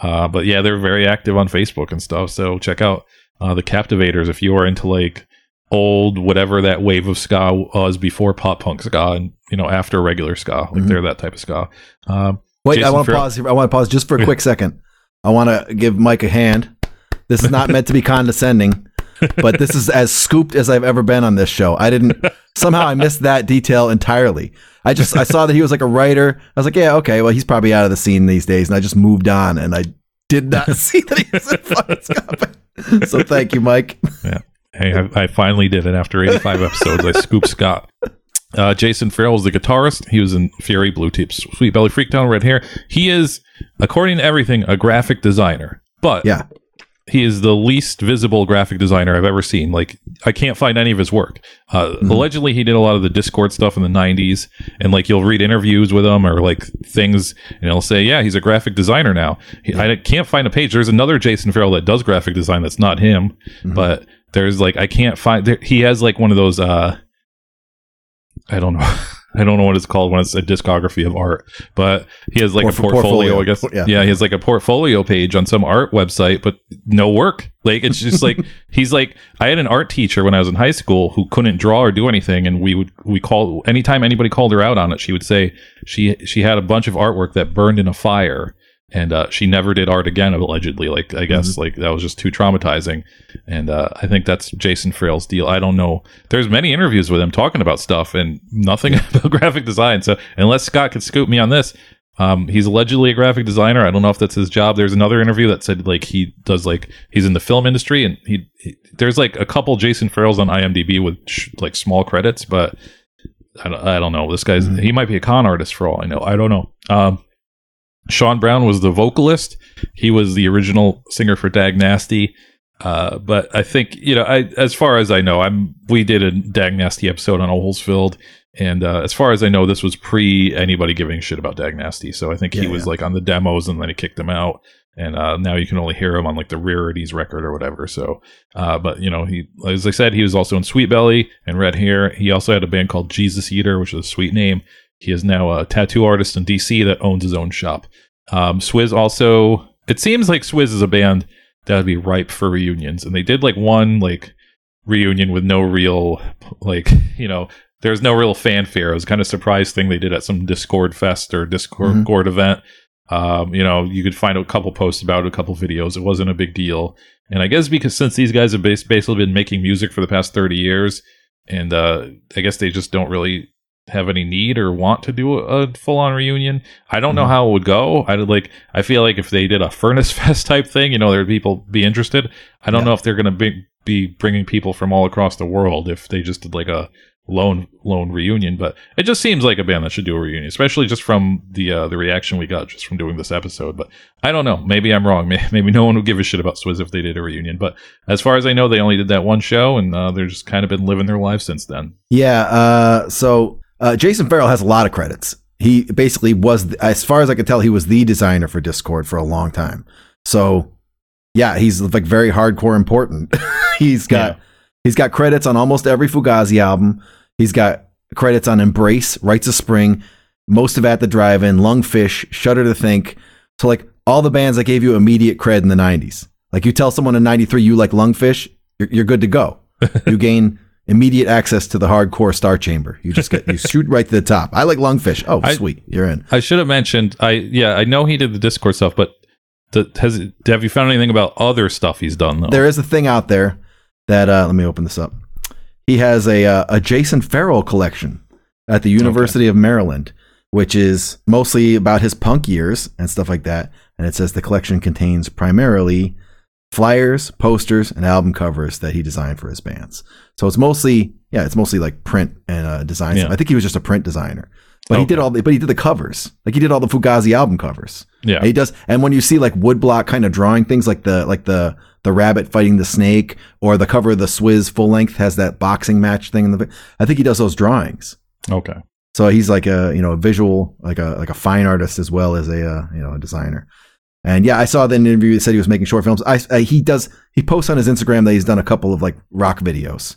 uh, but yeah, they're very active on Facebook and stuff. So check out uh, The Captivators if you are into like old, whatever that wave of ska was before pop punk ska and, you know, after regular ska. Like mm-hmm. they're that type of ska. Um, Wait, Jason I want to Fer- pause. I want to pause just for a quick second. I want to give Mike a hand. This is not meant to be condescending. But this is as scooped as I've ever been on this show. I didn't somehow I missed that detail entirely. I just I saw that he was like a writer. I was like, yeah, okay, well he's probably out of the scene these days, and I just moved on, and I did not see that he was in fucking Scott. So thank you, Mike. Yeah, hey, I, I finally did it after eighty-five episodes. I scooped Scott. Uh, Jason Farrell was the guitarist. He was in Fury, Blue Tips, Sweet Belly Freakdown, Red Hair. He is, according to everything, a graphic designer. But yeah. He is the least visible graphic designer I've ever seen. Like, I can't find any of his work. Uh, mm-hmm. Allegedly, he did a lot of the Dischord stuff in the nineties. And, like, you'll read interviews with him or, like, things. And he'll say, yeah, he's a graphic designer now. He, I can't find a page. There's another Jason Farrell that does graphic design that's not him. Mm-hmm. But there's, like, I can't find... There, he has, like, one of those... Uh, I don't know. I don't know what it's called when it's a discography of art, but he has like Porf- a portfolio, portfolio, I guess. Yeah. yeah, he has like a portfolio page on some art website, but no work. Like, it's just like, he's like, I had an art teacher when I was in high school who couldn't draw or do anything. And we would, we call, anytime anybody called her out on it, she would say she, she had a bunch of artwork that burned in a fire. And uh, she never did art again, allegedly. Like, I guess, mm-hmm. like, that was just too traumatizing. And uh, I think that's Jason Farrell's deal. I don't know. There's many interviews with him talking about stuff and nothing about graphic design. So unless Scott could scoop me on this, um, he's allegedly a graphic designer. I don't know if that's his job. There's another interview that said, like, he does, like, he's in the film industry. And he, he there's, like, a couple Jason Farrells on IMDb with, sh- like, small credits. But I don't, I don't know. This guy's, mm-hmm. he might be a con artist for all I know. I don't know. Um, Sean Brown was the vocalist. He was the original singer for Dag Nasty. Uh, but I think, you know, I, as far as I know, I'm, we did a Dag Nasty episode on Oldsfield. And uh, as far as I know, this was pre anybody giving a shit about Dag Nasty. So I think yeah, he was yeah. like on the demos and then he kicked them out. And uh, now you can only hear him on like the Rarities record or whatever. So, uh, but you know, he, as I said, he was also in Sweet Belly and Red Hair. He also had a band called Jesus Eater, which is a sweet name. He is now a tattoo artist in D C that owns his own shop. Um, Swiz also... It seems like Swiz is a band that would be ripe for reunions. And they did, like, one, like, reunion with no real, like, you know... There's no real fanfare. It was kind of a surprise thing they did at some Dischord Fest or Dischord mm-hmm. event. Um, you know, you could find a couple posts about it, a couple videos. It wasn't a big deal. And I guess because since these guys have basically been making music for the past thirty years, and uh, I guess they just don't really have any need or want to do a full-on reunion. I don't mm-hmm. know how it would go. I like. I feel like if they did a Furnace Fest type thing, you know, there'd people be interested. I don't yeah. know if they're going to be, be bringing people from all across the world if they just did like a lone lone reunion. But it just seems like a band that should do a reunion, especially just from the uh, the reaction we got just from doing this episode. But I don't know. Maybe I'm wrong. Maybe no one would give a shit about Swiz if they did a reunion. But as far as I know, they only did that one show, and uh, they've just kind of been living their lives since then. Yeah. Uh, so. Uh, Jason Farrell has a lot of credits. He basically was, as far as I could tell, he was the designer for Dischord for a long time. So, yeah, he's like very hardcore important. he's got yeah. he's got credits on almost every Fugazi album. He's got credits on Embrace, Rites of Spring, most of At the Drive-In, Lungfish, Shudder to Think. So, like, all the bands that gave you immediate cred in the nineties. Like, you tell someone in ninety-three you like Lungfish, you're, you're good to go. You gain immediate access to the hardcore star chamber. You just get, you shoot right to the top. I like Lungfish. Oh, I, sweet. You're in. I should have mentioned, I, yeah, I know he did the Dischord stuff, but the, has, have you found anything about other stuff he's done though? There is a thing out there that, uh, let me open this up. He has a, uh, a Jason Farrell collection at the University okay. of Maryland, which is mostly about his punk years and stuff like that. And it says the collection contains primarily flyers, posters, and album covers that he designed for his bands. So it's mostly, yeah, it's mostly like print and uh, design. Yeah. I think he was just a print designer, but okay. he did all the, but he did the covers. Like he did all the Fugazi album covers. Yeah, and he does. And when you see like woodblock kind of drawing things, like the like the the rabbit fighting the snake, or the cover of the Swiz full length has that boxing match thing in the. I think he does those drawings. Okay. So he's like a you know a visual like a like a fine artist as well as a uh, you know a designer. And yeah, I saw the interview that said he was making short films. I, I he does he posts on his Instagram that he's done a couple of like rock videos.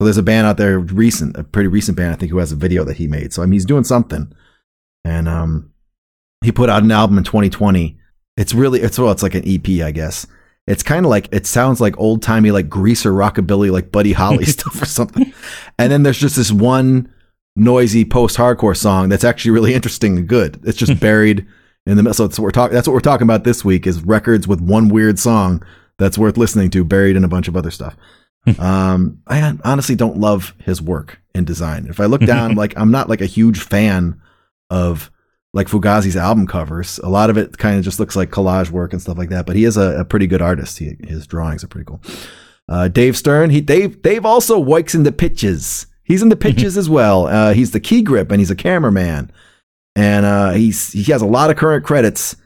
So there's a band out there recent, a pretty recent band I think who has a video that he made. So I mean he's doing something. And um, he put out an album in twenty twenty. It's really it's well it's like an E P I guess. It's kind of like it sounds like old timey like greaser rockabilly like Buddy Holly stuff or something. And then there's just this one noisy post hardcore song that's actually really interesting and good. It's just buried. In the so that's what we're talking. That's what we're talking about this week is records with one weird song that's worth listening to, buried in a bunch of other stuff. um, I honestly don't love his work in design. If I look down, I'm like I'm not like a huge fan of like Fugazi's album covers. A lot of it kind of just looks like collage work and stuff like that. But he is a, a pretty good artist. He, his drawings are pretty cool. Uh, Dave Stern. He Dave Dave also works in the pitches. He's in the pitches as well. Uh, he's the key grip and he's a cameraman. And uh, he's he has a lot of current credits,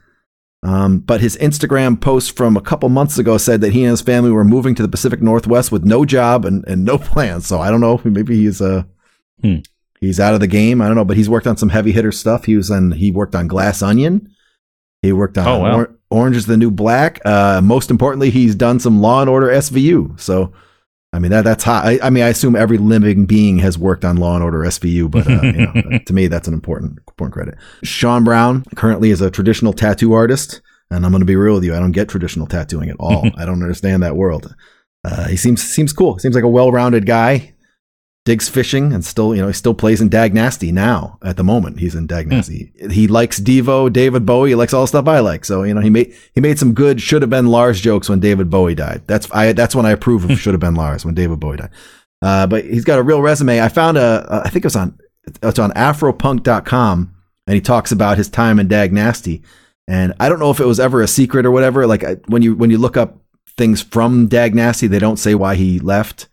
um, but his Instagram post from a couple months ago said that he and his family were moving to the Pacific Northwest with no job and, and no plans. So I don't know. Maybe he's uh, hmm. he's out of the game. I don't know. But he's worked on some heavy hitter stuff. He was on. He worked on Glass Onion. He worked on oh, wow. or- Orange is the New Black. Uh, most importantly, he's done some Law and Order S V U. So I mean that that's hot. I, I mean I assume every living being has worked on Law and Order S V U, but uh, you know, to me that's an important important credit. Sean Brown currently is a traditional tattoo artist, and I'm going to be real with you. I don't get traditional tattooing at all. I don't understand that world. Uh, he seems seems cool. Seems like a well-rounded guy. Digs fishing and still you know he still plays in Dag Nasty now. At the moment he's in Dag Nasty. Hmm. He likes Devo, David Bowie. He likes all the stuff I like. So you know he made he made some good should have been Lars jokes when David Bowie died. That's I that's when I approve of should have been Lars when David Bowie died. Uh, but he's got a real resume. I found a, a I think it was on it's on afropunk dot com, and he talks about his time in Dag Nasty. And I don't know if it was ever a secret or whatever. Like I, when you when you look up things from Dag Nasty, they don't say why he left.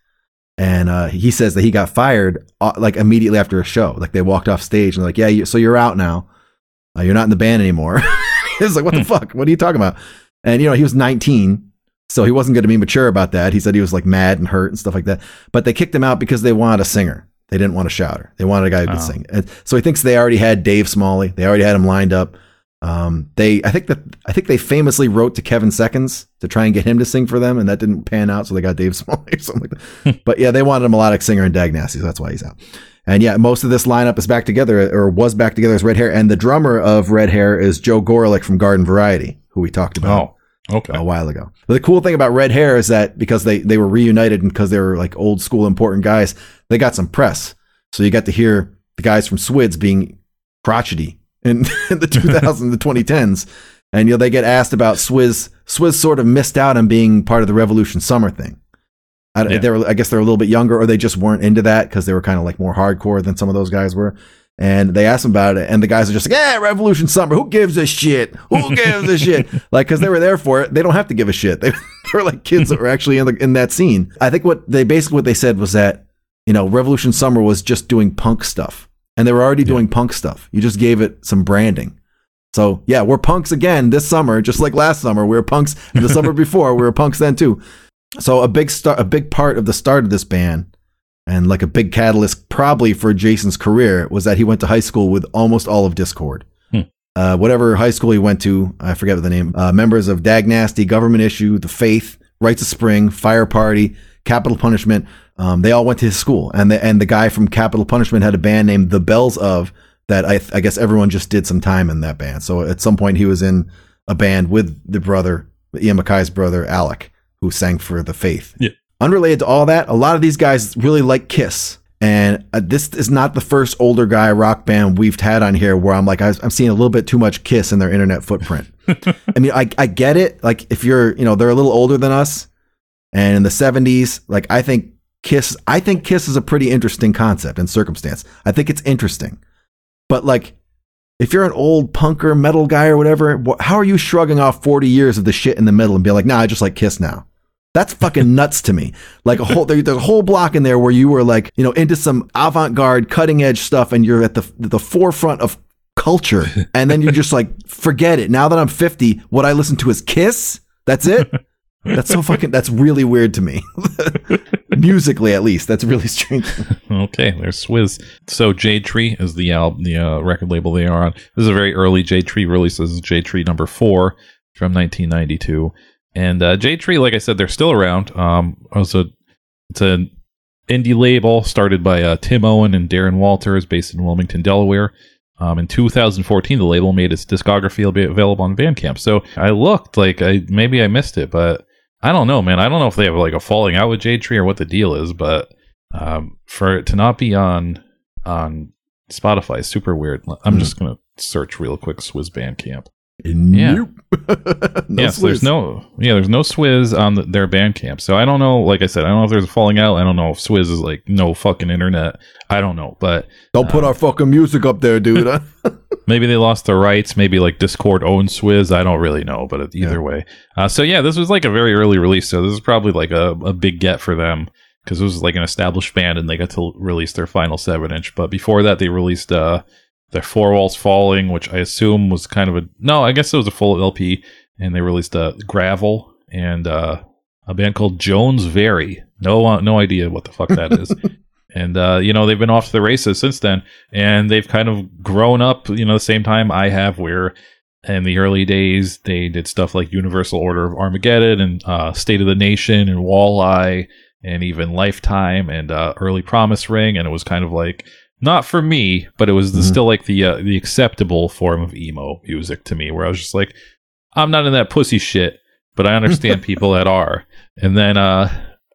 And uh, he says that he got fired uh, like immediately after a show. Like they walked off stage and like, yeah, you, so you're out now. Uh, you're not in the band anymore. It's like, what the fuck? What are you talking about? And, you know, he was nineteen, so he wasn't going to be mature about that. He said he was like mad and hurt and stuff like that. But they kicked him out because they wanted a singer. They didn't want a shouter. They wanted a guy who could oh. sing. And so he thinks they already had Dave Smalley. They already had him lined up. Um, they, I think that, I think they famously wrote to Kevin Seconds to try and get him to sing for them, and that didn't pan out, so they got Dave Smalley or something like that. But yeah, they wanted a melodic singer in Dag Nasty, so that's why he's out. And yeah, most of this lineup is back together, or was back together as Red Hair, and the drummer of Red Hair is Joe Gorelick from Garden Variety, who we talked about oh, okay. a while ago. But the cool thing about Red Hair is that because they, they were reunited and because they were like old school important guys, they got some press. So you got to hear the guys from Swiz being crotchety in the two thousands, the twenty tens. And, you know, they get asked about Swiz. Swiz sort of missed out on being part of the Revolution Summer thing. I, yeah. they were, I guess they're a little bit younger, or they just weren't into that because they were kind of like more hardcore than some of those guys were. And they asked them about it, and the guys are just like, yeah, Revolution Summer. Who gives a shit? Who gives a shit? Like, because they were there for it. They don't have to give a shit. They, they were like kids that were actually in, the, in that scene. I think what they basically what they said was that, you know, Revolution Summer was just doing punk stuff, and they were already yeah. doing punk stuff. You just gave it some branding. So, yeah, we're punks again this summer, just like last summer. We were punks and the summer before. We were punks then, too. So a big star, a big part of the start of this band, and like a big catalyst probably for Jason's career, was that he went to high school with almost all of Dischord. Hmm. Uh, whatever high school he went to, I forget the name, uh, members of Dag Nasty, Government Issue, The Faith, Rites of Spring, Fire Party, Capital Punishment, um, they all went to his school. And the, and the guy from Capital Punishment had a band named The Bells Of, that I, I guess everyone just did some time in that band. So at some point he was in a band with the brother, Ian MacKay's brother, Alec, who sang for The Faith. Yeah. Unrelated to all that, a lot of these guys really like Kiss. And uh, this is not the first older guy rock band we've had on here where I'm like, I was, I'm seeing a little bit too much Kiss in their internet footprint. I mean, I, I get it. Like, if you're, you know, they're a little older than us, and in the seventies, like, I think Kiss, I think Kiss is a pretty interesting concept and circumstance. I think it's interesting. But like, if you're an old punker metal guy or whatever, how are you shrugging off forty years of the shit in the middle and being like, nah, I just like Kiss now? That's fucking nuts to me. Like a whole, there's a whole block in there where you were like, you know, into some avant-garde, cutting-edge stuff, and you're at the the forefront of culture, and then you're just like, forget it. Now that I'm fifty, what I listen to is Kiss. That's it. That's so fucking. That's really weird to me. Musically, at least, that's really strange. Okay, there's Swiz. So Jade Tree is the album, the uh, record label they are on. This is a very early Jade Tree release. This is Jade Tree number four from nineteen ninety-two. And uh, Jade Tree, like I said, they're still around. Um, also, it's an indie label started by uh, Tim Owen and Darren Walters, based in Wilmington, Delaware. Um, in two thousand fourteen, the label made its discography available on Bandcamp. So I looked, like, I maybe I missed it, but I don't know, man. I don't know if they have like a falling out with Jade Tree or what the deal is, but um, for it to not be on on Spotify is super weird. I'm mm. just gonna search real quick Swiz Bandcamp. Yeah. no yeah, so there's no yeah, there's no Swiz on the, their Bandcamp. So I don't know. Like I said, I don't know if there's a falling out. I don't know if Swiz is like no fucking internet. I don't know. But don't uh, put our fucking music up there, dude. Huh? Maybe they lost the rights. Maybe like Dischord owns Swiz. I don't really know. But either yeah. way, uh, so yeah, this was like a very early release. So this is probably like a, a big get for them because this was like an established band and they got to release their final seven inch. But before that, they released uh. The Four Walls Falling, which I assume was kind of a... No, I guess it was a full L P, and they released uh, Gravel and uh, a band called Jones Very. No uh, no idea what the fuck that is. And, uh, you know, they've been off to the races since then, and they've kind of grown up, you know, the same time I have, where in the early days they did stuff like Universal Order of Armageddon and uh, State of the Nation and Walleye and even Lifetime and uh, Early Promise Ring, and it was kind of like... Not for me, but it was the, mm-hmm. still like the uh, the acceptable form of emo music to me, where I was just like, I'm not in that pussy shit, but I understand people that are. And then uh,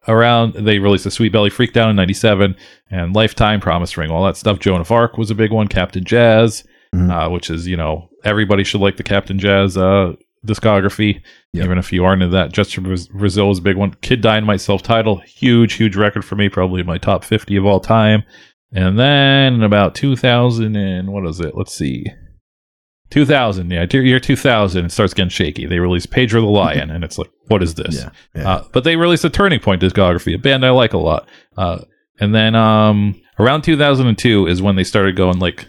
around, they released the Sweet Belly Freakdown in ninety-seven, and Lifetime, Promise Ring, all that stuff. Joan of Arc was a big one, Captain Jazz, mm-hmm. uh, which is, you know, everybody should like the Captain Jazz uh, discography, yep. even if you aren't into that. Just Brazil was a big one. Kid Dynamite self-titled, huge, huge record for me, probably my top fifty of all time. And then in about two thousand and what is it? Let's see. two thousand. Yeah. Year two thousand, it starts getting shaky. They release Pedro the Lion and it's like, what is this? Yeah, yeah. Uh, but they released a Turning Point discography, a band I like a lot. Uh, and then um, around two thousand two is when they started going like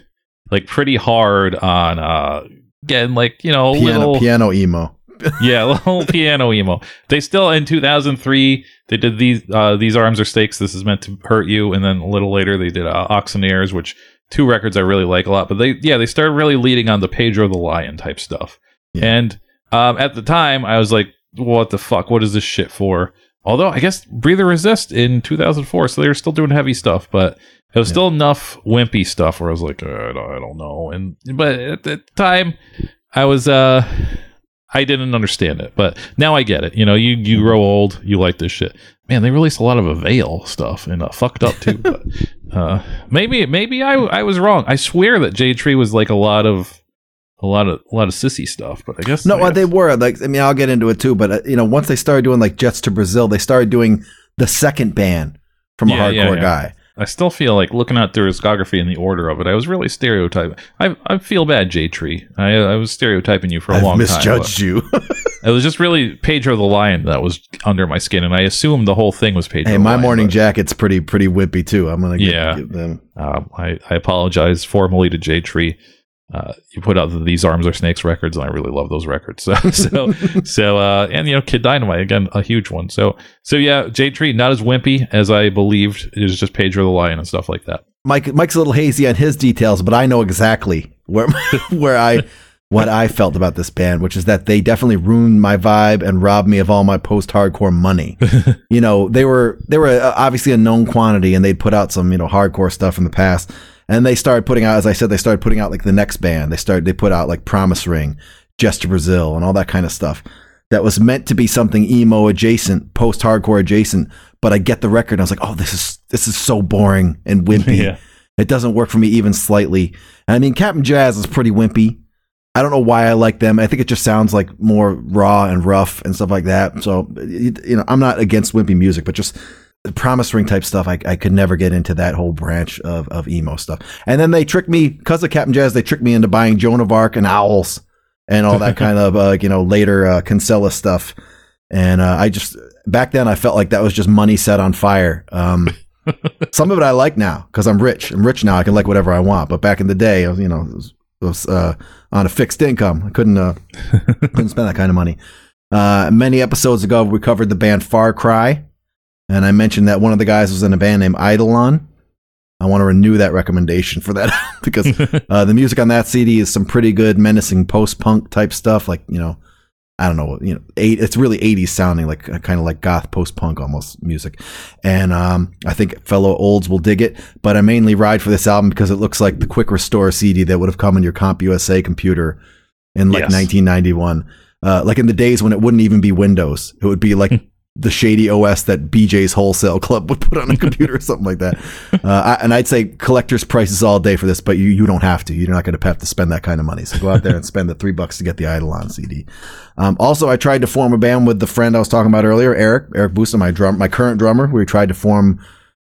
like pretty hard on uh, getting like, you know, piano, little... Piano emo. Yeah, little piano emo. They still, in two thousand three, they did these uh, these Arms Are Stakes, This Is Meant to Hurt You, and then a little later they did uh, Auctioneers, which two records I really like a lot. But they, yeah, they started really leading on the Pedro the Lion type stuff. Yeah. And um, at the time, I was like, what the fuck? What is this shit for? Although, I guess Breathe or Resist in two thousand four, so they were still doing heavy stuff, but it was yeah. still enough wimpy stuff where I was like, I don't, I don't know. And but at the time, I was... uh. I didn't understand it, but now I get it. You know, you, you grow old, you like this shit. Man, they released a lot of Avail stuff and uh, fucked up too. But uh, maybe maybe I I was wrong. I swear that Jade Tree was like a lot of a lot of a lot of sissy stuff, but I guess no, I guess. They were like. I mean, I'll get into it too, but uh, you know, once they started doing like Jets to Brazil, they started doing the second band from yeah, a hardcore yeah, yeah. guy. I still feel like looking at their discography and the order of it, I was really stereotyping. I I feel bad, Jade Tree. I I was stereotyping you for a I've long misjudged time. Misjudged you. It was just really Pedro the Lion that was under my skin, and I assumed the whole thing was Pedro. Hey, my Lion, morning jacket's pretty pretty wimpy too. I'm gonna get, yeah. Get them. Um, I I apologize formally to Jade Tree. Uh, you put out the These Arms Are Snakes records, and I really love those records. So, so, so, uh, and you know, Kid Dynamite again, a huge one. So, so yeah, Jade Tree not as wimpy as I believed. It was just Pedro the Lion and stuff like that. Mike, Mike's a little hazy on his details, but I know exactly where where I what I felt about this band, which is that they definitely ruined my vibe and robbed me of all my post-hardcore money. You know, they were they were obviously a known quantity, and they'd put out some you know hardcore stuff in the past. And they started putting out, as I said, they started putting out like the next band. They started, they put out like Promise Ring, Jets to Brazil, and all that kind of stuff that was meant to be something emo adjacent, post-hardcore adjacent. But I get the record, and I was like, oh, this is this is so boring and wimpy. Yeah. It doesn't work for me even slightly. And I mean, Captain Jazz is pretty wimpy. I don't know why I like them. I think it just sounds like more raw and rough and stuff like that. So, you know, I'm not against wimpy music, but just the Promise Ring type stuff, I, I could never get into that whole branch of, of emo stuff. And then they tricked me, because of Captain Jazz, they tricked me into buying Joan of Arc and Owls and all that kind of, uh, you know, later uh, Kinsella stuff. And uh, I just, back then I felt like that was just money set on fire. Um, some of it I like now because I'm rich. I'm rich now. I can like whatever I want. But back in the day, I was, you know, it was, it was, uh, on a fixed income. I couldn't, uh, couldn't spend that kind of money. Uh, many episodes ago, we covered the band Far Cry. And I mentioned that one of the guys was in a band named Eidolon. I want to renew that recommendation for that because uh, the music on that C D is some pretty good menacing post-punk type stuff. Like, you know, I don't know, you know, eight, it's really eighties sounding, like kind of like goth post-punk almost music. And um, I think fellow olds will dig it, but I mainly ride for this album because it looks like the Quick Restore C D that would have come in your CompUSA computer in like yes. nineteen ninety-one. Uh, like in the days when it wouldn't even be Windows. It would be like... the shady O S that B J's Wholesale Club would put on a computer or something like that. Uh, I, and I'd say collector's prices all day for this, but you you don't have to. You're not going to have to spend that kind of money. So go out there and spend the three bucks to get the Eidolon C D. Um, also, I tried to form a band with the friend I was talking about earlier, Eric, Eric Busta, my drum, my current drummer. We tried to form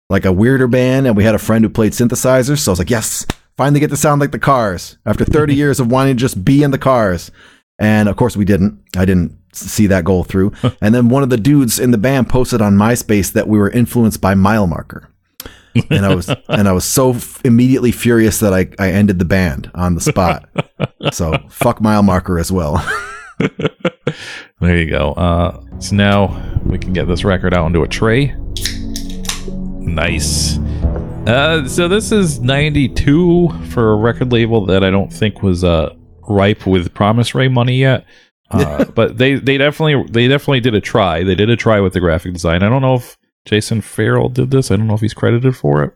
like a weirder band, and we had a friend who played synthesizers. So I was like, yes, finally get to sound like the Cars after thirty years of wanting to just be in the Cars. And of course we didn't. I didn't see that goal through. And then one of the dudes in the band posted on MySpace that we were influenced by Mile Marker. And I was and I was so f- immediately furious that I, I ended the band on the spot. So fuck Mile Marker as well. There you go. Uh, so now we can get this record out onto a tray. Nice. Uh, so this is ninety-two for a record label that I don't think was uh, ripe with Promise Ray money yet. uh, but they, they definitely they definitely did a try. They did a try with the graphic design. I don't know if Jason Farrell did this. I don't know if he's credited for it.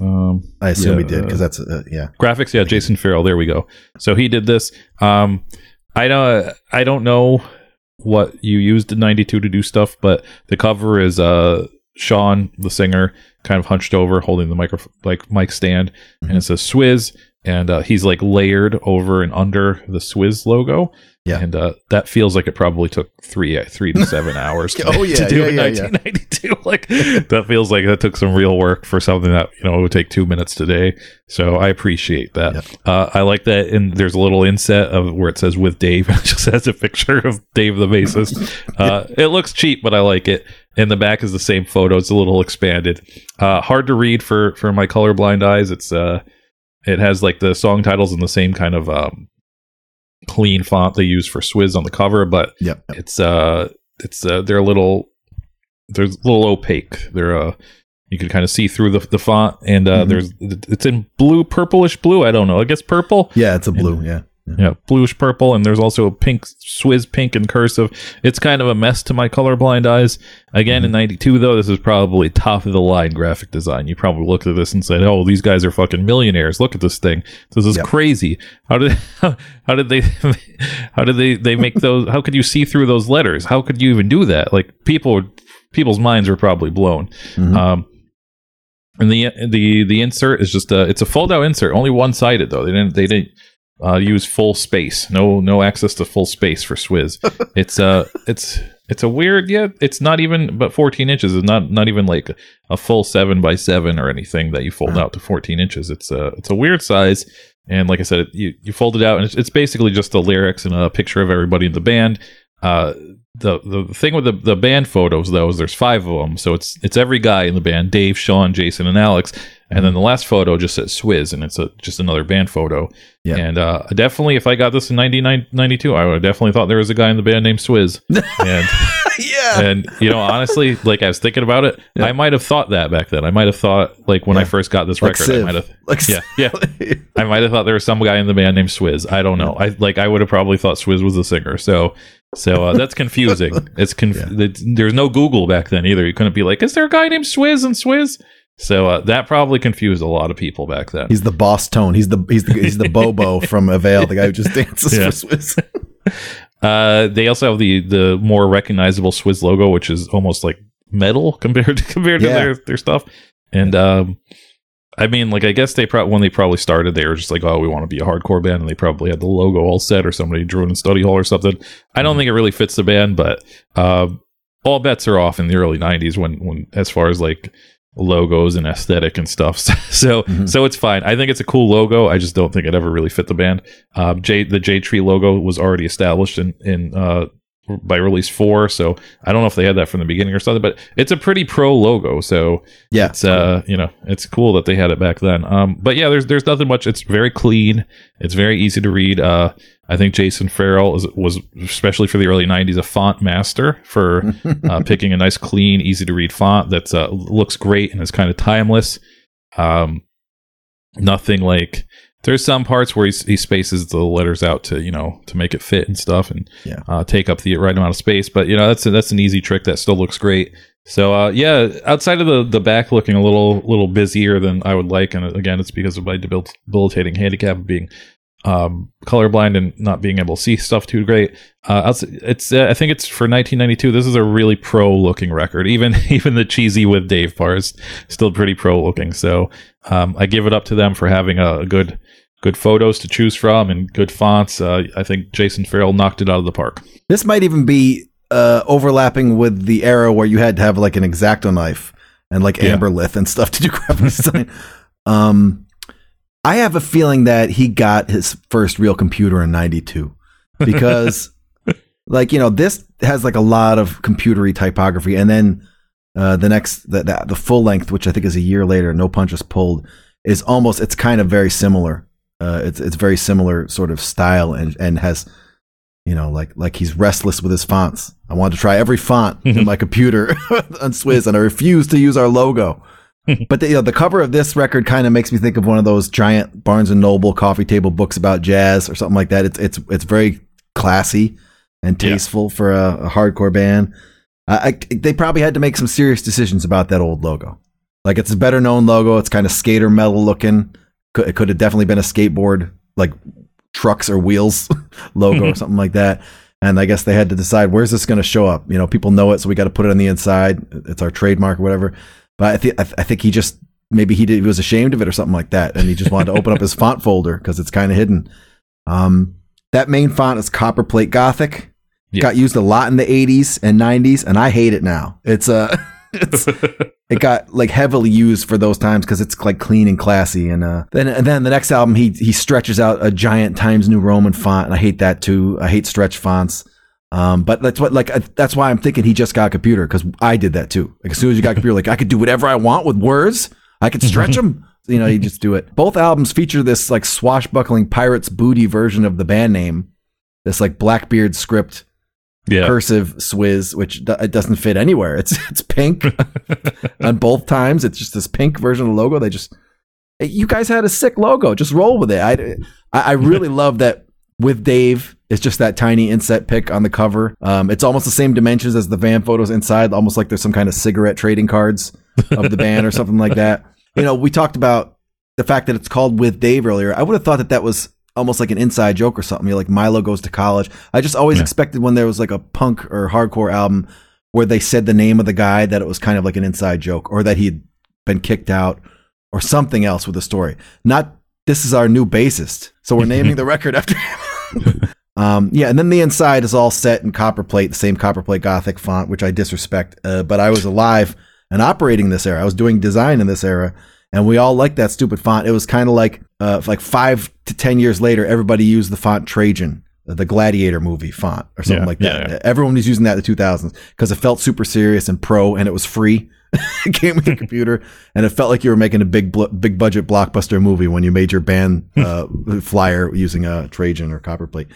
Um, I assume yeah, he did because that's uh, yeah graphics. Yeah, Jason Farrell. There we go. So he did this. Um, I don't I don't know what you used in ninety-two to do stuff, but the cover is uh Sean the singer kind of hunched over holding the micro like mic stand, mm-hmm. and it says Swiz. And uh, he's like layered over and under the Swiz logo. Yeah. And uh, that feels like it probably took three uh, three to seven hours to, oh, yeah, to do yeah, in yeah, nineteen ninety-two. Yeah. Like that feels like that took some real work for something that, you know, it would take two minutes today. So I appreciate that. Yeah. Uh, I like that. And there's a little inset of where it says with Dave. It just has a picture of Dave the bassist. Uh, yeah. It looks cheap, but I like it. And the back is the same photo. It's a little expanded. Uh, hard to read for, for my colorblind eyes. It's... Uh, It has like the song titles in the same kind of um, clean font they use for Swiz on the cover, but yep. it's uh, it's uh, they're a little they're a little opaque. They're uh, you can kind of see through the the font, and uh, mm-hmm. there's it's in blue, purplish blue. I don't know. I guess purple. Yeah, it's a blue. And, yeah. yeah, yeah, bluish purple, and there's also a pink Swiz pink in cursive. It's kind of a mess to my colorblind eyes. Again, mm-hmm. in ninety-two though, this is probably top of the line graphic design. You probably looked at this and said, "Oh, these guys are fucking millionaires. Look at this thing. This is yep. crazy. How did how, how did they how did they, they make those? How could you see through those letters? How could you even do that? Like people people's minds were probably blown." Mm-hmm. Um, and the the the insert is just a, it's a fold out insert, only one sided though. They didn't they didn't. uh, use full space. No, no access to full space for Swiz. It's a, uh, it's, it's a weird, yeah. It's not even, but fourteen inches is not, not even like a full seven by seven or anything that you fold out to fourteen inches. It's a, it's a weird size. And like I said, it, you, you fold it out, and it's, it's basically just the lyrics and a picture of everybody in the band. Uh, the the thing with the, the band photos, though, is there's five of them. So it's it's every guy in the band, Dave, Sean, Jason, and Alex. And then the last photo just says Swiz, and it's a, just another band photo. Yep. And uh, definitely, if I got this in ninety-nine, ninety-two, I would have definitely thought there was a guy in the band named Swiz. And, yeah. And, you know, honestly, like I was thinking about it, yeah. I might have thought that back then. I might have thought, like, when yeah. I first got this like record, Civ. I might have, like yeah, yeah. I might have thought there was some guy in the band named Swiz. I don't know. I like, I would have probably thought Swiz was a singer. So, so uh, that's confusing. It's conf- yeah. There's no Google back then either. You couldn't be like, is there a guy named Swiz and Swiz? So uh, that probably confused a lot of people back then. He's the boss tone. He's the he's the he's the Bobo from Avail, the guy who just dances yeah. for Swiz. uh, they also have the the more recognizable Swiz logo, which is almost like metal compared to compared yeah. to their, their stuff. And um, I mean, like I guess they pro- when they probably started, they were just like, oh, we want to be a hardcore band, and they probably had the logo all set, or somebody drew it in study hall or something. I don't mm-hmm. think it really fits the band, but uh, all bets are off in the early nineties when when as far as like logos and aesthetic and stuff, so so, mm-hmm. so it's fine. I think it's a cool logo. I just don't think it ever really fit the band. Um, J the Jade Tree logo was already established in in uh, by release four, so I don't know if they had that from the beginning or something. But it's a pretty pro logo, so yeah, it's uh, you know, it's cool that they had it back then. Um, but yeah, there's there's nothing much. It's very clean. It's very easy to read. Uh, I think Jason Farrell is, was, especially for the early nineties, a font master for uh, picking a nice, clean, easy-to-read font that uh, looks great and is kind of timeless. Um, nothing like... There's some parts where he's, he spaces the letters out to, you know, to make it fit and stuff and yeah. uh, take up the right amount of space. But, you know, that's a, that's an easy trick that still looks great. So, uh, yeah, outside of the, the back looking a little little busier than I would like, and again, it's because of my debilitating handicap of being... um colorblind and not being able to see stuff too great. Uh, it's uh, I think it's for nineteen ninety-two. This is a really pro looking record. Even even the cheesy with Dave bar is still pretty pro looking. So um, I give it up to them for having a good good photos to choose from and good fonts. Uh, I think Jason Farrell knocked it out of the park. This might even be uh, overlapping with the era where you had to have like an X-Acto knife and like yeah. amberlith and stuff to do graphic design. um, I have a feeling that he got his first real computer in ninety-two because like, you know, this has like a lot of computery typography. And then uh, the next, the, the, the full length, which I think is a year later, No Punch Is Pulled, is almost, it's kind of very similar. Uh, it's, it's very similar sort of style and, and has, you know, like, like he's restless with his fonts. I wanted to try every font in my computer on Swiz, and I refused to use our logo. But the, you know, the cover of this record kind of makes me think of one of those giant Barnes and Noble coffee table books about jazz or something like that. It's it's it's very classy and tasteful yeah. for a, a hardcore band. Uh, I, they probably had to make some serious decisions about that old logo. Like it's a better known logo. It's kind of skater metal looking. Could, it could have definitely been a skateboard, like trucks or wheels logo or something like that. And I guess they had to decide, where's this going to show up? You know, people know it, so we got to put it on the inside. It's our trademark or whatever. But I think I think he just maybe he, did, he was ashamed of it or something like that, and he just wanted to open up his font folder because it's kind of hidden. Um, that main font is Copperplate Gothic. Yeah. Got used a lot in the eighties and nineties, and I hate it now. It's uh, it's, it got like heavily used for those times because it's like clean and classy. And uh, then and then the next album he he stretches out a giant Times New Roman font, and I hate that too. I hate stretch fonts. Um, but that's what, like, uh, that's why I'm thinking he just got a computer. Cause I did that too. Like as soon as you got a computer, like I could do whatever I want with words. I could stretch them, you know, you just do it. Both albums feature this like swashbuckling pirate's booty version of the band name. This like Blackbeard script yeah. cursive Swiz, which d- it doesn't fit anywhere. It's, it's pink on both times. It's just this pink version of the logo. They just, you guys had a sick logo. Just roll with it. I, I really love that with Dave. It's just that tiny inset pic on the cover. Um, it's almost the same dimensions as the van photos inside, almost like there's some kind of cigarette trading cards of the band or something like that. You know, we talked about the fact that it's called With Dave earlier. I would have thought that that was almost like an inside joke or something. You're like, Milo goes to college. I just always yeah. expected when there was like a punk or hardcore album where they said the name of the guy that it was kind of like an inside joke or that he'd been kicked out or something else with the story. Not this is our new bassist. So we're naming the record after him. Um, yeah, and then the inside is all set in copper plate, the same copper plate Gothic font, which I disrespect. Uh, but I was alive and operating this era. I was doing design in this era, and we all liked that stupid font. It was kind of like uh, like five to ten years later, everybody used the font Trajan, the Gladiator movie font or something yeah, like that. Yeah, yeah. Everyone was using that in the two thousands because it felt super serious and pro, and it was free. It came with your computer, and it felt like you were making a big big budget blockbuster movie when you made your band uh, flyer using a Trajan or copperplate.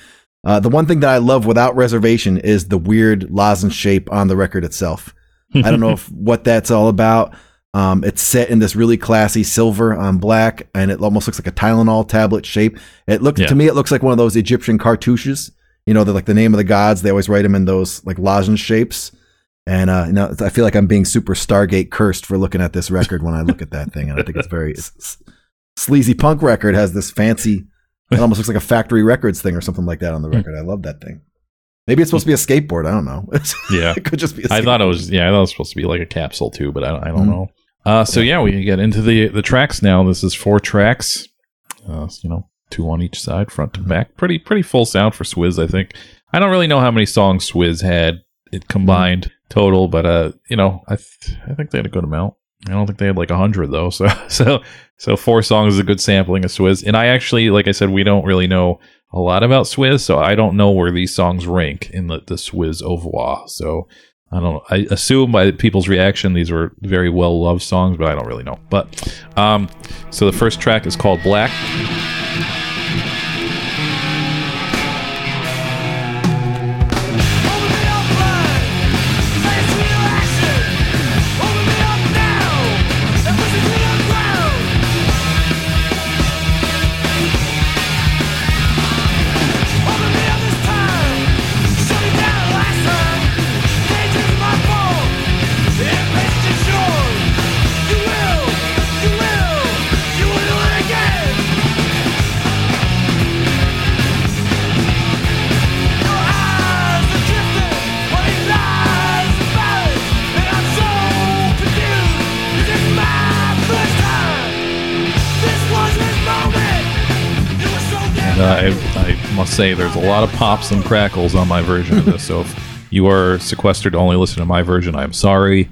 Uh, the one thing that I love without reservation is the weird lozenge shape on the record itself. I don't know if, what that's all about. Um, it's set in this really classy silver on black, and it almost looks like a Tylenol tablet shape. It looks yeah. to me, it looks like one of those Egyptian cartouches. You know, they're like the name of the gods. They always write them in those like lozenge shapes. And uh, you know, I feel like I'm being super Stargate cursed for looking at this record when I look at that thing. And I think it's very it's, sleazy punk record has this fancy. It almost looks like a Factory Records thing or something like that on the record. I love that thing. Maybe it's supposed to be a skateboard. I don't know. Yeah, it could just be. A I thought it was. Yeah, I thought it was supposed to be like a capsule too, but I, I don't mm-hmm. know. Uh, so yeah. yeah, we get into the the tracks now. This is four tracks. Uh, you know, two on each side, front to back. Pretty pretty full sound for Swiz, I think. I don't really know how many songs Swiz had it combined mm-hmm. total, but uh, you know, I th- I think they had a good amount. I don't think they had like a hundred though. So, so, so four songs is a good sampling of Swiz. And I actually, like I said, we don't really know a lot about Swiz. So I don't know where these songs rank in the, the Swiz au revoir. So I don't know. I assume by people's reaction, these were very well loved songs, but I don't really know. But, um, so the first track is called Black. I, I must say there's a lot of pops and crackles on my version of this, so if you are sequestered to only listen to my version, I'm sorry.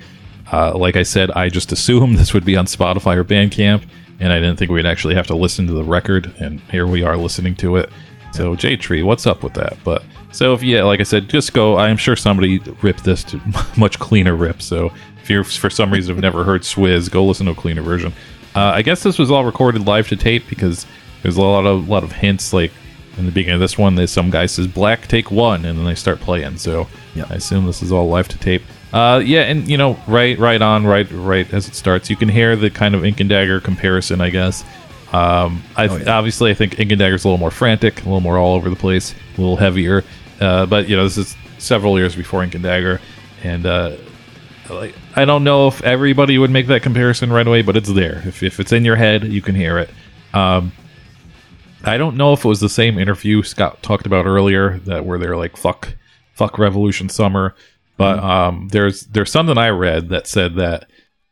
Uh, like I said, I just assumed this would be on Spotify or Bandcamp, and I didn't think we'd actually have to listen to the record, and here we are listening to it. So Jade Tree, what's up with that? But so if yeah, like I said, just go. I'm sure somebody ripped this to much cleaner rip, so if you're for some reason have never heard Swiz, go listen to a cleaner version. Uh, I guess this was all recorded live to tape because there's a lot of lot of hints, like in the beginning of this one, there's some guy says "Black, take one," and then they start playing. So yep. I assume this is all live to tape. Uh, yeah, and you know, right, right on, right, right as it starts, you can hear the kind of Ink and Dagger comparison, I guess. Um, I oh, yeah. obviously I think Ink and Dagger's a little more frantic, a little more all over the place, a little heavier. Uh, but you know, this is several years before Ink and Dagger, and uh, like I don't know if everybody would make that comparison right away, but it's there. If if it's in your head, you can hear it. Um, I don't know if it was the same interview Scott talked about earlier that where they're like fuck fuck Revolution Summer, but mm-hmm. um, there's there's something I read that said that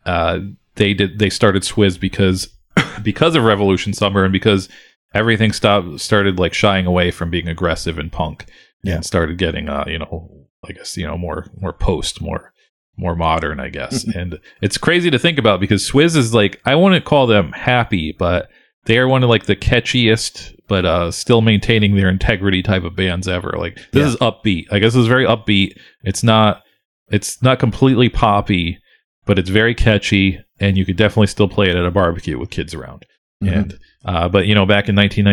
uh, they did they started Swiz because because of Revolution Summer and because everything stopped started like shying away from being aggressive and punk yeah. and started getting uh, you know I guess you know more more post more more modern I guess and it's crazy to think about because Swiz is like I wouldn't call them happy but they are one of like the catchiest, but uh, still maintaining their integrity type of bands ever. Like this yeah. is upbeat. I guess it's very upbeat. It's not, it's not completely poppy, but it's very catchy, and you could definitely still play it at a barbecue with kids around. Mm-hmm. And uh, but you know, back in nineteen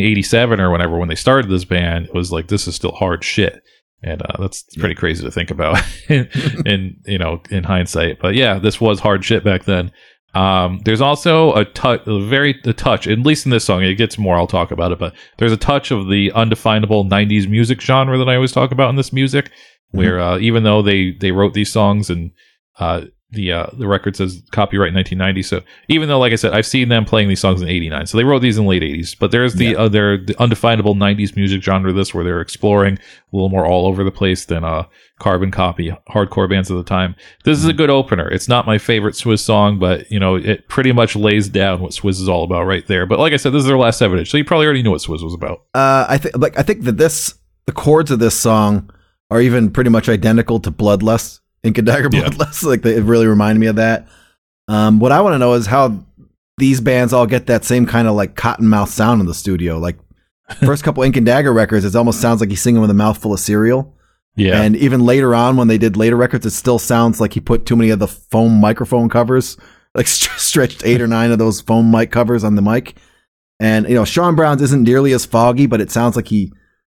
eighty-seven or whenever when they started this band, it was like this is still hard shit, and uh, that's yeah. pretty crazy to think about. and, and you know, in hindsight, but yeah, this was hard shit back then. Um, there's also a touch, a very a touch, at least in this song, it gets more, I'll talk about it, but there's a touch of the undefinable nineties music genre that I always talk about in this music, where, mm-hmm. uh, even though they, they wrote these songs and, uh, the uh, the record says copyright nineteen ninety. So even though, like I said, I've seen them playing these songs in eighty-nine. So they wrote these in the late eighties. But there's the yeah. other the undefinable nineties music genre. This where they're exploring a little more all over the place than uh, carbon copy hardcore bands of the time. This mm-hmm. is a good opener. It's not my favorite Swiz song, but you know it pretty much lays down what Swiz is all about right there. But like I said, this is their last seven inch, so you probably already knew what Swiz was about. Uh, I think like I think that this the chords of this song are even pretty much identical to Bloodlust. Ink and Dagger Bloodlust, yeah. like they, it really reminded me of that. Um, what I want to know is how these bands all get that same kind of like cottonmouth sound in the studio. Like first couple Ink and Dagger records, it almost sounds like he's singing with a mouthful of cereal. Yeah, and even later on when they did later records, it still sounds like he put too many of the foam microphone covers, like st- stretched eight or nine of those foam mic covers on the mic. And you know, Sean Brown's isn't nearly as foggy, but it sounds like he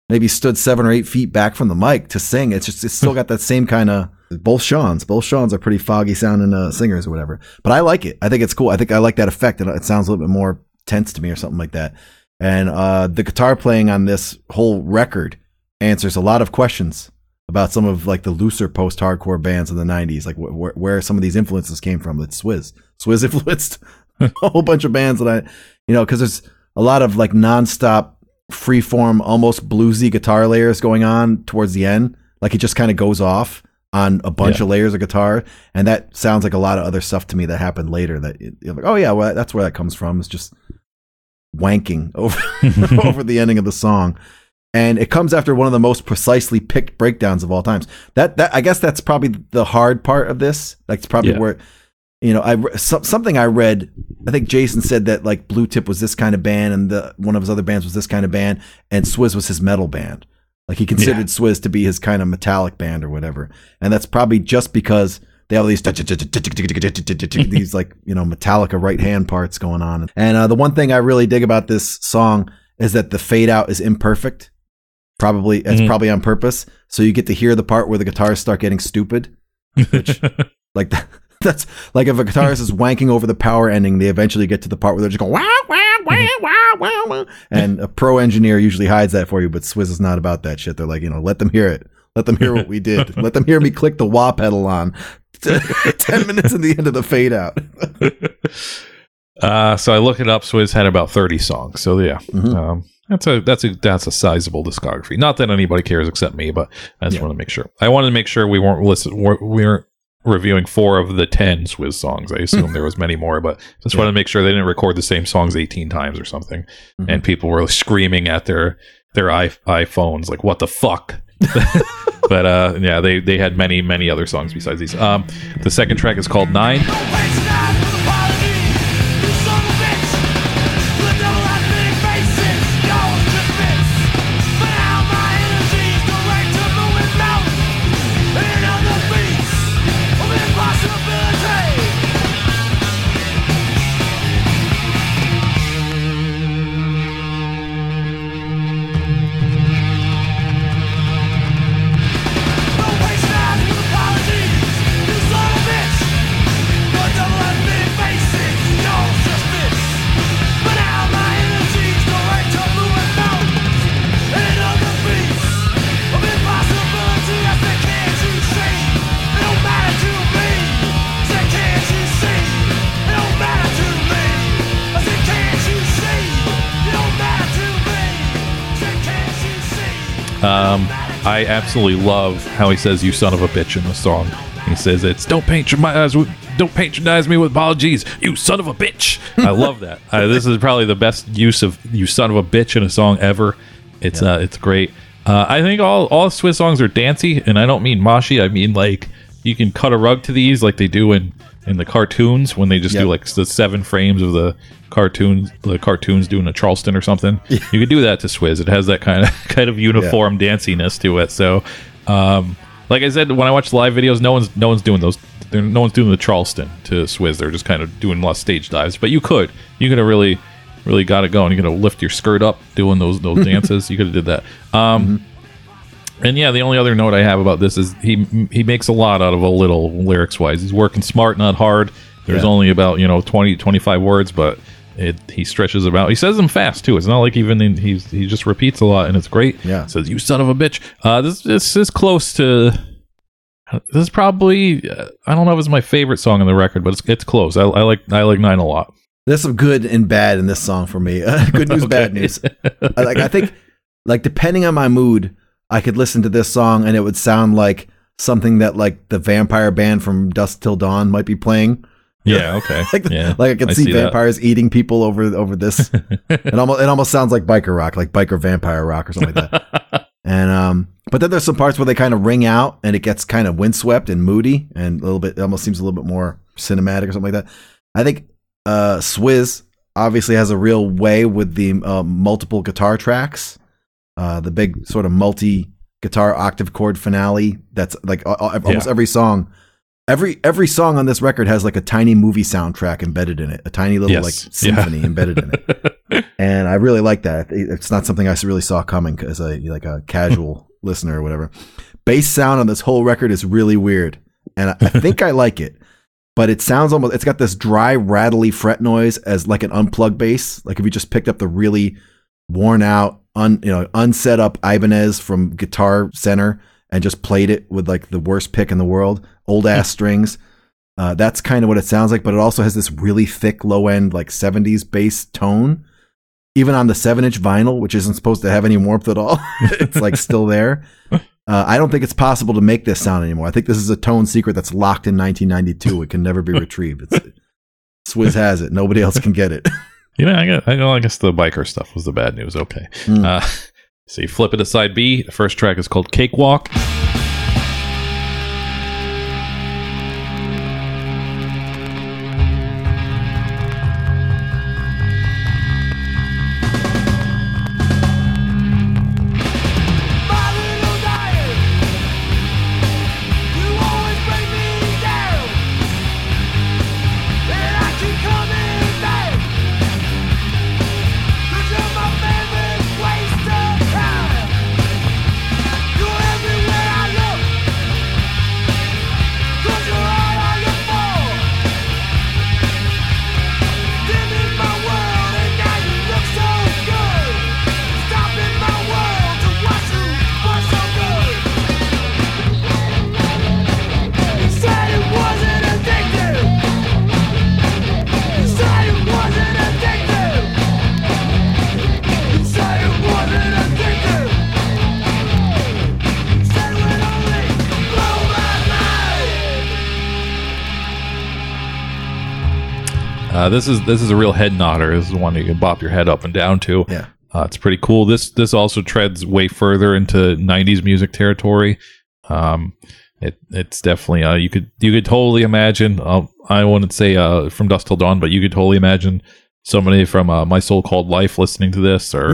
maybe stood seven or eight feet back from the mic to sing. It's just it's still got that same kind of. Both Sean's, both Sean's are pretty foggy sounding uh, singers or whatever, but I like it. I think it's cool. I think I like that effect. It, it sounds a little bit more tense to me or something like that. And uh, the guitar playing on this whole record answers a lot of questions about some of like the looser post-hardcore bands in the nineties, like wh- wh- where some of these influences came from. It's Swiz. Swiz influenced a whole bunch of bands that I, you know, because there's a lot of like nonstop, freeform, almost bluesy guitar layers going on towards the end. Like it just kind of goes off on a bunch yeah. of layers of guitar, and that sounds like a lot of other stuff to me that happened later that it, you're like, oh yeah, well that's where that comes from. It's just wanking over over the ending of the song, and it comes after one of the most precisely picked breakdowns of all times. That that I guess that's probably the hard part of this. That's probably yeah. where you know I so, something I read. I think Jason said that like Blue Tip was this kind of band, and the one of his other bands was this kind of band, and Swiz was his metal band. Like he considered yeah. Swiz to be his kind of metallic band or whatever. And that's probably just because they have these these like, you know, Metallica right hand parts going on. And uh, the one thing I really dig about this song is that the fade out is imperfect. Probably it's mm-hmm. probably on purpose. So you get to hear the part where the guitarists start getting stupid. Which like that, that's like if a guitarist is wanking over the power ending, they eventually get to the part where they're just going wow, wow. And a pro engineer usually hides that for you, but Swiz is not about that shit. They're like, you know, let them hear it. Let them hear what we did. Let them hear me click the wah pedal on ten minutes at the end of the fade out. uh, so I look it up. Swiz had about thirty songs. So yeah, mm-hmm. um, that's a that's a that's a sizable discography. Not that anybody cares except me, but I just yeah. want to make sure. I wanted to make sure we weren't listen. We weren't. reviewing four of the ten Swiz songs. I assume there was many more, but just yeah. wanted to make sure they didn't record the same songs eighteen times or something, mm-hmm. and people were screaming at their their iPhones like, "What the fuck!" But uh, yeah, they they had many many other songs besides these. Um, the second track is called Nine. Um, I absolutely love how he says "you son of a bitch" in the song. He says it's "don't patronize, don't patronize me with apologies, you son of a bitch." I love that. Uh, this is probably the best use of "you son of a bitch" in a song ever. It's yeah. uh, it's great. Uh, I think all all Swiz songs are dancey, and I don't mean moshy. I mean like you can cut a rug to these, like they do in, in the cartoons when they just yep. do like the seven frames of the cartoons, the cartoons doing a Charleston or something. Yeah. You could do that to Swiz. It has that kind of kind of uniform yeah. danciness to it. So, um, like I said, when I watch live videos, no one's no one's doing those. No one's doing the Charleston to Swiz. They're just kind of doing less stage dives. But you could, you could have really, really got it going. You could have lift your skirt up doing those those dances. You could have did that. Um, mm-hmm. And yeah, the only other note I have about this is he he makes a lot out of a little lyrics-wise. He's working smart, not hard. There's yeah. only about, you know, twenty, twenty-five words, but it, he stretches them out. He says them fast, too. It's not like even in, he's, he just repeats a lot, and it's great. Yeah. Says, "you son of a bitch." Uh, this, this is close to This is probably, uh, I don't know if it's my favorite song on the record, but it's, it's close. I, I like I like Nine a lot. There's some good and bad in this song for me. Uh, good news, bad news. I, like I think, like depending on my mood, I could listen to this song and it would sound like something that like the vampire band from Dusk Till Dawn might be playing. Yeah. Okay. like, the, yeah. like I could I see, see vampires that. eating people over over this. It almost it almost sounds like biker rock, like biker vampire rock or something like that. And um, but then there's some parts where they kind of ring out and it gets kind of windswept and moody and a little bit. It almost seems a little bit more cinematic or something like that. I think. Uh, Swiz obviously has a real way with the uh, multiple guitar tracks, uh, the big sort of multi guitar octave chord finale. That's like uh, almost yeah. every song, every, every song on this record has like a tiny movie soundtrack embedded in it, a tiny little yes. like symphony yeah. embedded in it. And I really like that. It's not something I really saw coming as a, like a casual listener or whatever. Bass sound on this whole record is really weird. And I, I think I like it. But it sounds almost, it's got this dry, rattly fret noise as like an unplugged bass. Like if you just picked up the really worn out, un, you know, unset up Ibanez from Guitar Center and just played it with like the worst pick in the world, old ass strings. Uh, that's kind of what it sounds like, but it also has this really thick low end, like seventies bass tone, even on the seven inch vinyl, which isn't supposed to have any warmth at all. It's like still there. Uh, I don't think it's possible to make this sound anymore. I think this is a tone secret that's locked in nineteen ninety-two. It can never be retrieved. It's, Swiz has it. Nobody else can get it. You know, I, got, I, know, I guess the biker stuff was the bad news. Okay. Mm. Uh, so you flip it to side B. The first track is called Cakewalk. Uh, this is this is a real head nodder. This is the one that you can bop your head up and down to. Yeah, uh, it's pretty cool. This this also treads way further into nineties music territory. Um, it it's definitely uh, you could you could totally imagine. Uh, I wouldn't say uh, from Dusk Till Dawn, but you could totally imagine somebody from uh, My Soul Called Life listening to this, or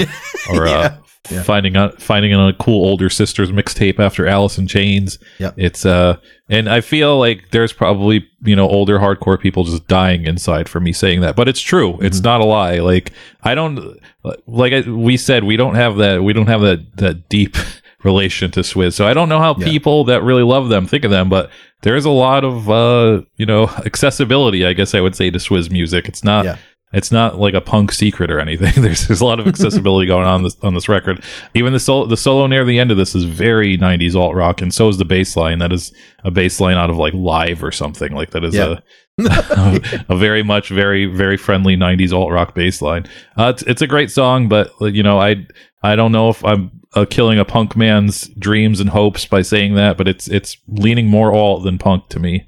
or yeah. Uh, yeah. finding a, finding a cool older sister's mixtape after Alice in Chains. Yep. It's uh, and I feel like there's probably, you know, older hardcore people just dying inside for me saying that, but it's true. It's mm-hmm. not a lie. Like I don't like I, we said we don't have that we don't have that that deep relation to Swiz, so I don't know how yeah. people that really love them think of them, but there's a lot of uh, you know, accessibility, I guess I would say, to Swiz music. It's not. Yeah. It's not like a punk secret or anything. There's, there's a lot of accessibility going on this, on this record. Even the solo, the solo near the end of this is very nineties alt rock, and so is the bass line. That is a bass line out of like Live or something. Like that is yeah. a, a a very much very very friendly nineties alt rock bass line. Uh, it's, it's a great song, but you know, I I don't know if I'm uh, killing a punk man's dreams and hopes by saying that, but it's it's leaning more alt than punk to me.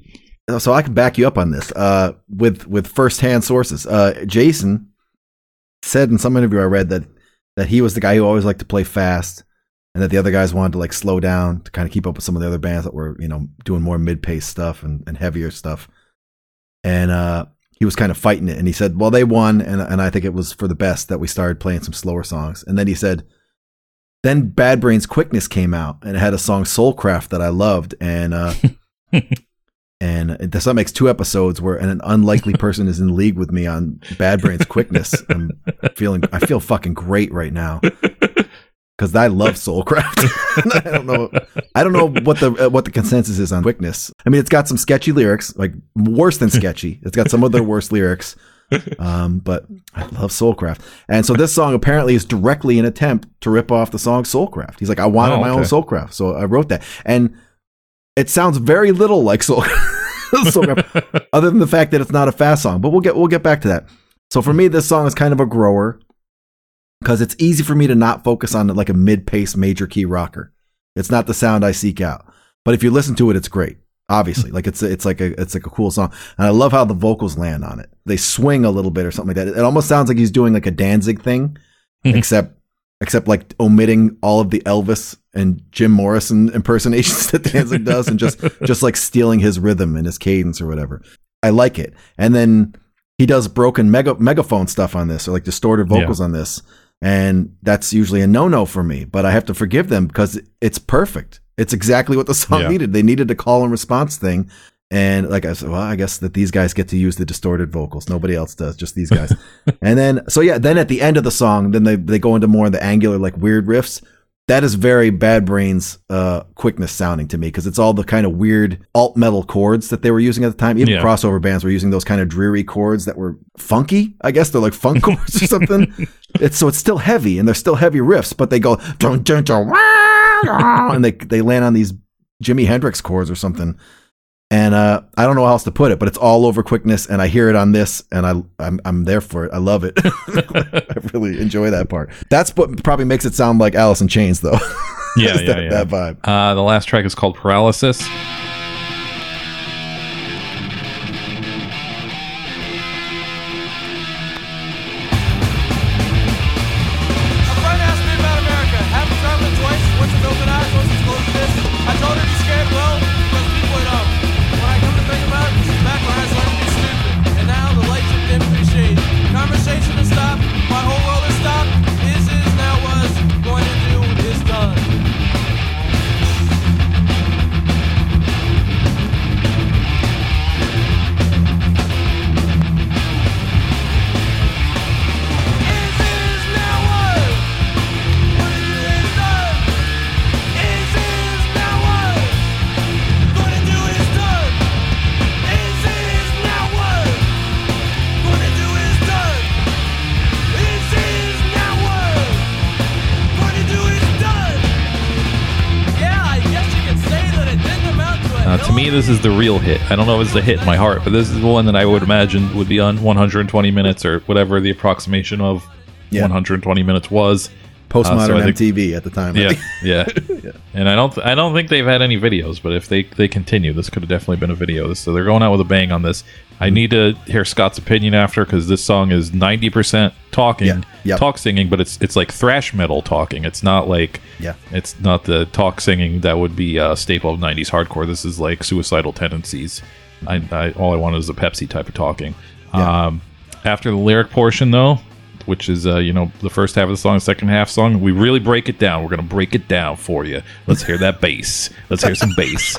So I can back you up on this uh, with with firsthand sources. Uh, Jason said in some interview I read that that he was the guy who always liked to play fast, and that the other guys wanted to like slow down to kind of keep up with some of the other bands that were, you know, doing more mid-paced stuff and, and heavier stuff. And uh, he was kind of fighting it. And he said, "Well, they won, and and I think it was for the best that we started playing some slower songs." And then he said, "Then Bad Brains' Quickness came out, and it had a song Soulcraft that I loved, and." Uh, And this makes two episodes where an unlikely person is in league with me on Bad Brains' Quickness. I'm feeling, I feel fucking great right now because I love Soulcraft. I don't know, I don't know what the what the consensus is on Quickness. I mean, it's got some sketchy lyrics, like worse than sketchy. It's got some of their worst lyrics, um, but I love Soulcraft. And so this song apparently is directly an attempt to rip off the song Soulcraft. He's like, I wanted oh, okay. my own Soulcraft, so I wrote that. And It sounds very little like soul, soul rap, other than the fact that it's not a fast song. But we'll get we'll get back to that. So for me, this song is kind of a grower because it's easy for me to not focus on like a mid-paced major key rocker. It's not the sound I seek out. But if you listen to it, it's great. Obviously, like it's it's like a it's like a cool song, and I love how the vocals land on it. They swing a little bit or something like that. It almost sounds like he's doing like a Danzig thing, mm-hmm. except except like omitting all of the Elvis and Jim Morrison impersonations that Danzig does, and just just like stealing his rhythm and his cadence or whatever. I like it, and then he does broken mega megaphone stuff on this, or like distorted vocals yeah. on this, and that's usually a no-no for me. But I have to forgive them because it's perfect. It's exactly what the song yeah. needed. They needed a call and response thing. And like I said, well, I guess that these guys get to use the distorted vocals. Nobody else does, just these guys. And then, so yeah, then at the end of the song, then they, they go into more of the angular, like weird riffs. That is very Bad Brains uh, quickness sounding to me because it's all the kind of weird alt metal chords that they were using at the time. Even yeah. crossover bands were using those kind of dreary chords that were funky. I guess they're like funk chords or something. It's, so it's still heavy and they're still heavy riffs, but they go, dun, dun, dun, wah! And they they land on these Jimi Hendrix chords or something, and uh, I don't know how else to put it, but it's all over quickness, and I hear it on this, and I I'm, I'm there for it. I love it. I really enjoy that part. That's what probably makes it sound like Alice in Chains, though. Yeah, yeah, that, yeah. That vibe. Uh, the last track is called Paralysis. This is the real hit. I don't know if it's the hit in my heart, but this is the one that I would imagine would be on one hundred twenty minutes or whatever the approximation of yeah. one hundred twenty minutes was. Postmodern uh, so I think, M T V at the time. Yeah, yeah. yeah. And I don't, th- I don't think they've had any videos, but if they, they continue, this could have definitely been a video. So they're going out with a bang on this. I need to hear Scott's opinion after because this song is ninety percent talking, yeah. yep. talk singing, but it's it's like thrash metal talking. It's not like yeah. it's not the talk singing that would be a staple of nineties hardcore. This is like Suicidal Tendencies. I, I all I wanted is a Pepsi type of talking. Yeah. Um, after the lyric portion though, which is uh, you know the first half of the song, the second half song, we really break it down. We're gonna break it down for you. Let's hear that bass. Let's hear some bass.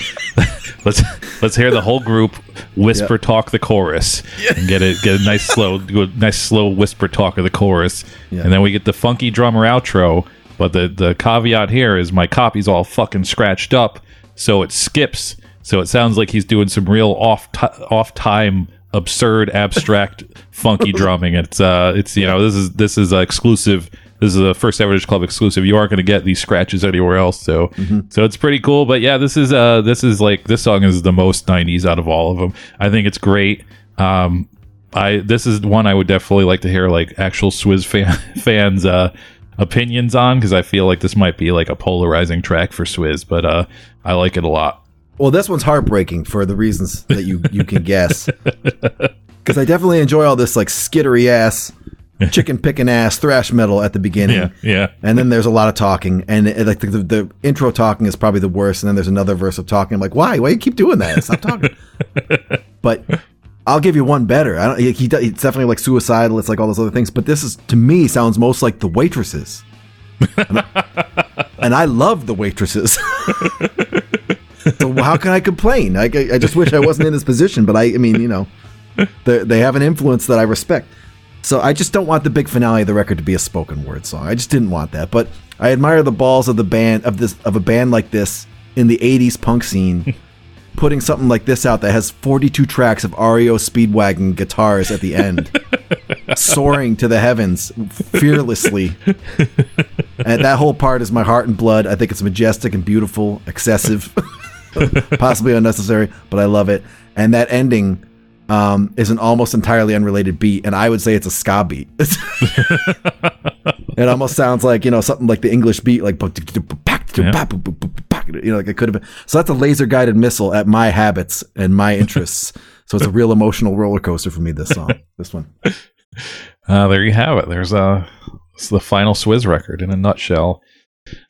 Let's let's hear the whole group whisper yep. talk the chorus yep. and get it get a nice slow a nice slow whisper talk of the chorus, yep. and then we get the funky drummer outro. But the the caveat here is my copy's all fucking scratched up, so it skips. So it sounds like he's doing some real off t- off time. Absurd, abstract, funky drumming. It's uh, it's you know, this is this is uh, exclusive. This is a First Average Club exclusive. You aren't going to get these scratches anywhere else. So, mm-hmm. so it's pretty cool. But yeah, this is uh, this is like this song is the most nineties out of all of them. I think it's great. Um, I this is one I would definitely like to hear like actual Swiz fan, fans uh opinions on because I feel like this might be like a polarizing track for Swiz. But uh, I like it a lot. Well, this one's heartbreaking for the reasons that you, you can guess. Because I definitely enjoy all this like skittery ass, chicken picking ass thrash metal at the beginning. Yeah, yeah. And then there's a lot of talking, and it, like the, the, the intro talking is probably the worst. And then there's another verse of talking. I'm like, why? Why do you keep doing that? Stop talking. But I'll give you one better. I don't. He, he it's definitely like suicidal. It's like all those other things. But this is to me sounds most like The Waitresses, and I, and I love The Waitresses. So how can I complain? I, I just wish I wasn't in this position, but I, I mean, you know, they have an influence that I respect. So I just don't want the big finale of the record to be a spoken word song. I just didn't want that. But I admire the balls of the band of this of a band like this in the eighties punk scene, putting something like this out that has forty-two tracks of R E O Speedwagon guitars at the end, soaring to the heavens fearlessly. And that whole part is my heart and blood. I think it's majestic and beautiful, excessive. possibly unnecessary, but I love it. And that ending um, is an almost entirely unrelated beat, and I would say it's a ska beat. It almost sounds like, you know, something like the English beat, like, yeah. You know, like it could have been. So that's a laser guided missile at my habits and my interests. So it's a real emotional roller coaster for me. This song, this one. Uh, there you have it. There's uh, it's the final Swiz record in a nutshell.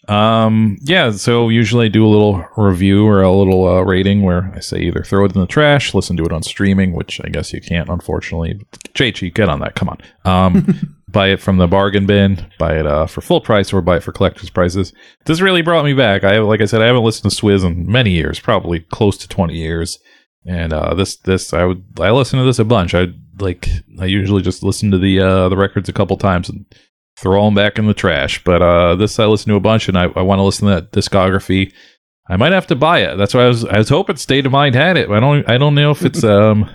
Um, yeah. So usually I do a little review or a little uh, rating where I say either throw it in the trash, listen to it on streaming, which I guess you can't, unfortunately. J G, get on that. Come on. Um, buy it from the bargain bin, buy it uh, for full price, or buy it for collector's prices. This really brought me back. I like I said, I haven't listened to Swiz in many years, probably close to twenty years. And uh, this, this, I would, I listen to this a bunch. I like, I usually just listen to the uh, the records a couple times and throw them back in the trash. But uh, this, I listen to a bunch, and I, I want to listen to that discography. I might have to buy it. That's why I was, I was hoping State of Mind had it. I don't, I don't know if it's um,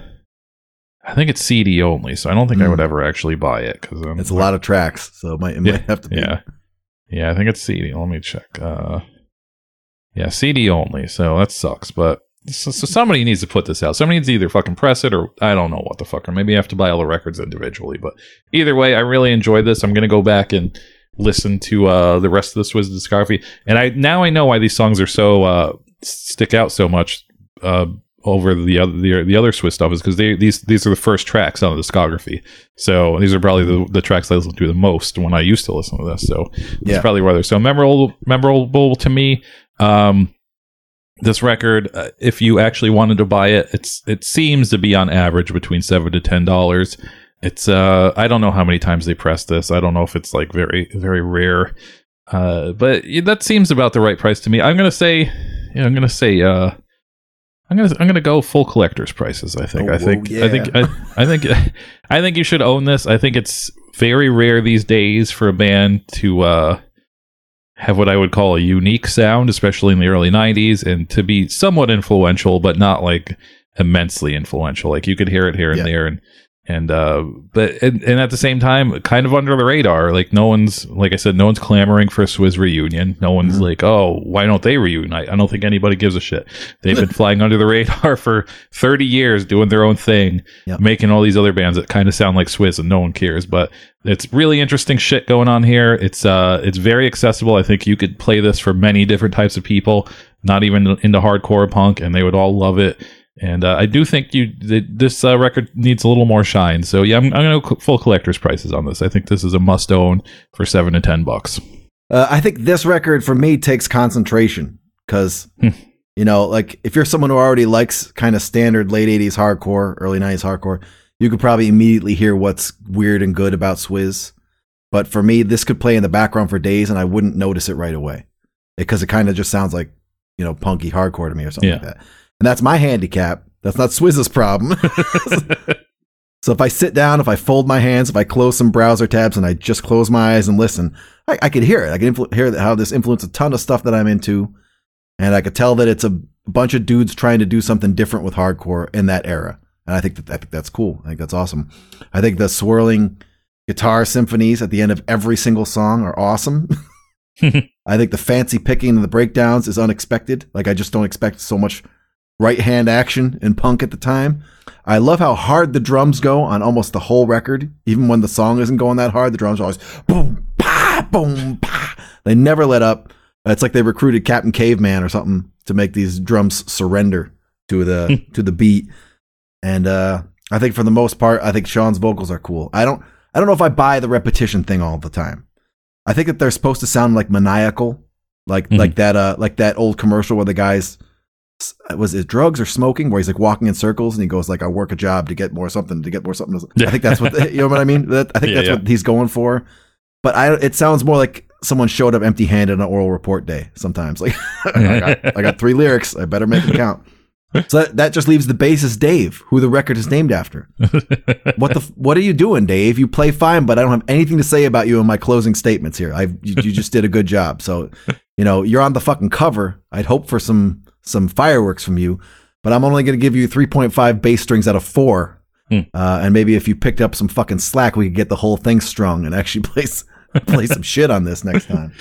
I think it's C D only, so I don't think mm. I would ever actually buy it because um, it's a lot of tracks, so it might, it yeah, might have to be. Yeah, yeah, I think it's C D. Let me check. Uh, yeah, C D only. So that sucks, but. So, so somebody needs to put this out. Somebody needs to either fucking press it or I don't know what the fuck. Or maybe you have to buy all the records individually. But either way, I really enjoyed this. I'm going to go back and listen to uh, the rest of the Swiz discography. And I now I know why these songs are so uh, stick out so much uh, over the other the, the other Swiz stuff is because these these are the first tracks on the discography. So these are probably the, the tracks I listen to the most when I used to listen to this. So that's yeah. probably why they're so memorable, memorable to me. Um, This record, uh, if you actually wanted to buy it, it's it seems to be on average between seven to ten dollars. It's uh, I don't know how many times they press this. I don't know if it's like very very rare, uh, but that seems about the right price to me. I'm gonna say, you know, I'm gonna say, uh, I'm gonna I'm gonna go full collector's prices. I think oh, I think yeah. I think I, I think I think you should own this. I think it's very rare these days for a band to. Uh, have what I would call a unique sound, especially in the early nineties, and to be somewhat influential, but not like immensely influential. Like you could hear it here and yeah. there. And, and, uh, but, and, and at the same time, kind of under the radar, like no one's, like I said, no one's clamoring for a Swiz reunion. No one's mm-hmm. like, oh, why don't they reunite? I don't think anybody gives a shit. They've been flying under the radar for thirty years doing their own thing, yep. making all these other bands that kind of sound like Swiz and no one cares, but it's really interesting shit going on here. It's uh, it's very accessible. I think you could play this for many different types of people, not even into hardcore punk, and they would all love it. And uh, I do think you th- this uh, record needs a little more shine. So yeah, I'm, I'm going to go full collector's prices on this. I think this is a must own for seven to ten bucks. Uh, I think this record for me takes concentration because you know, like if you're someone who already likes kind of standard late eighties hardcore, early nineties hardcore. You could probably immediately hear what's weird and good about Swiz. But for me, this could play in the background for days and I wouldn't notice it right away because it kind of just sounds like, you know, punky hardcore to me or something yeah. like that. And that's my handicap. That's not Swiz's problem. So if I sit down, if I fold my hands, if I close some browser tabs and I just close my eyes and listen, I, I could hear it. I could influ- hear how this influenced a ton of stuff that I'm into. And I could tell that it's a bunch of dudes trying to do something different with hardcore in that era. And I think that I think that's cool. I think that's awesome. I think the swirling guitar symphonies at the end of every single song are awesome. I think the fancy picking of the breakdowns is unexpected. Like I just don't expect so much right hand action in punk at the time. I love how hard the drums go on almost the whole record. Even when the song isn't going that hard, the drums are always boom, pa, boom, pa. They never let up. It's like they recruited Captain Caveman or something to make these drums surrender to the to the beat. And uh, I think for the most part, I think Sean's vocals are cool. I don't I don't know if I buy the repetition thing all the time. I think that they're supposed to sound like maniacal, like mm-hmm. like that uh, like that old commercial where the guy's, was it drugs or smoking, where he's like walking in circles and he goes like, I work a job to get more something, to get more something. I think that's what, you know what I mean? That, I think yeah, that's yeah. what he's going for. But I, it sounds more like someone showed up empty handed on an oral report day sometimes. Like I, got, I got three lyrics, I better make them count. So that, that just leaves the bassist Dave, who the record is named after. What the? What are you doing, Dave? You play fine, but I don't have anything to say about you in my closing statements here. I you, you just did a good job. So, you know, you're on the fucking cover. I'd hope for some some fireworks from you, but I'm only going to give you three point five bass strings out of four. Mm. Uh, and maybe if you picked up some fucking slack, we could get the whole thing strung and actually play play some shit on this next time.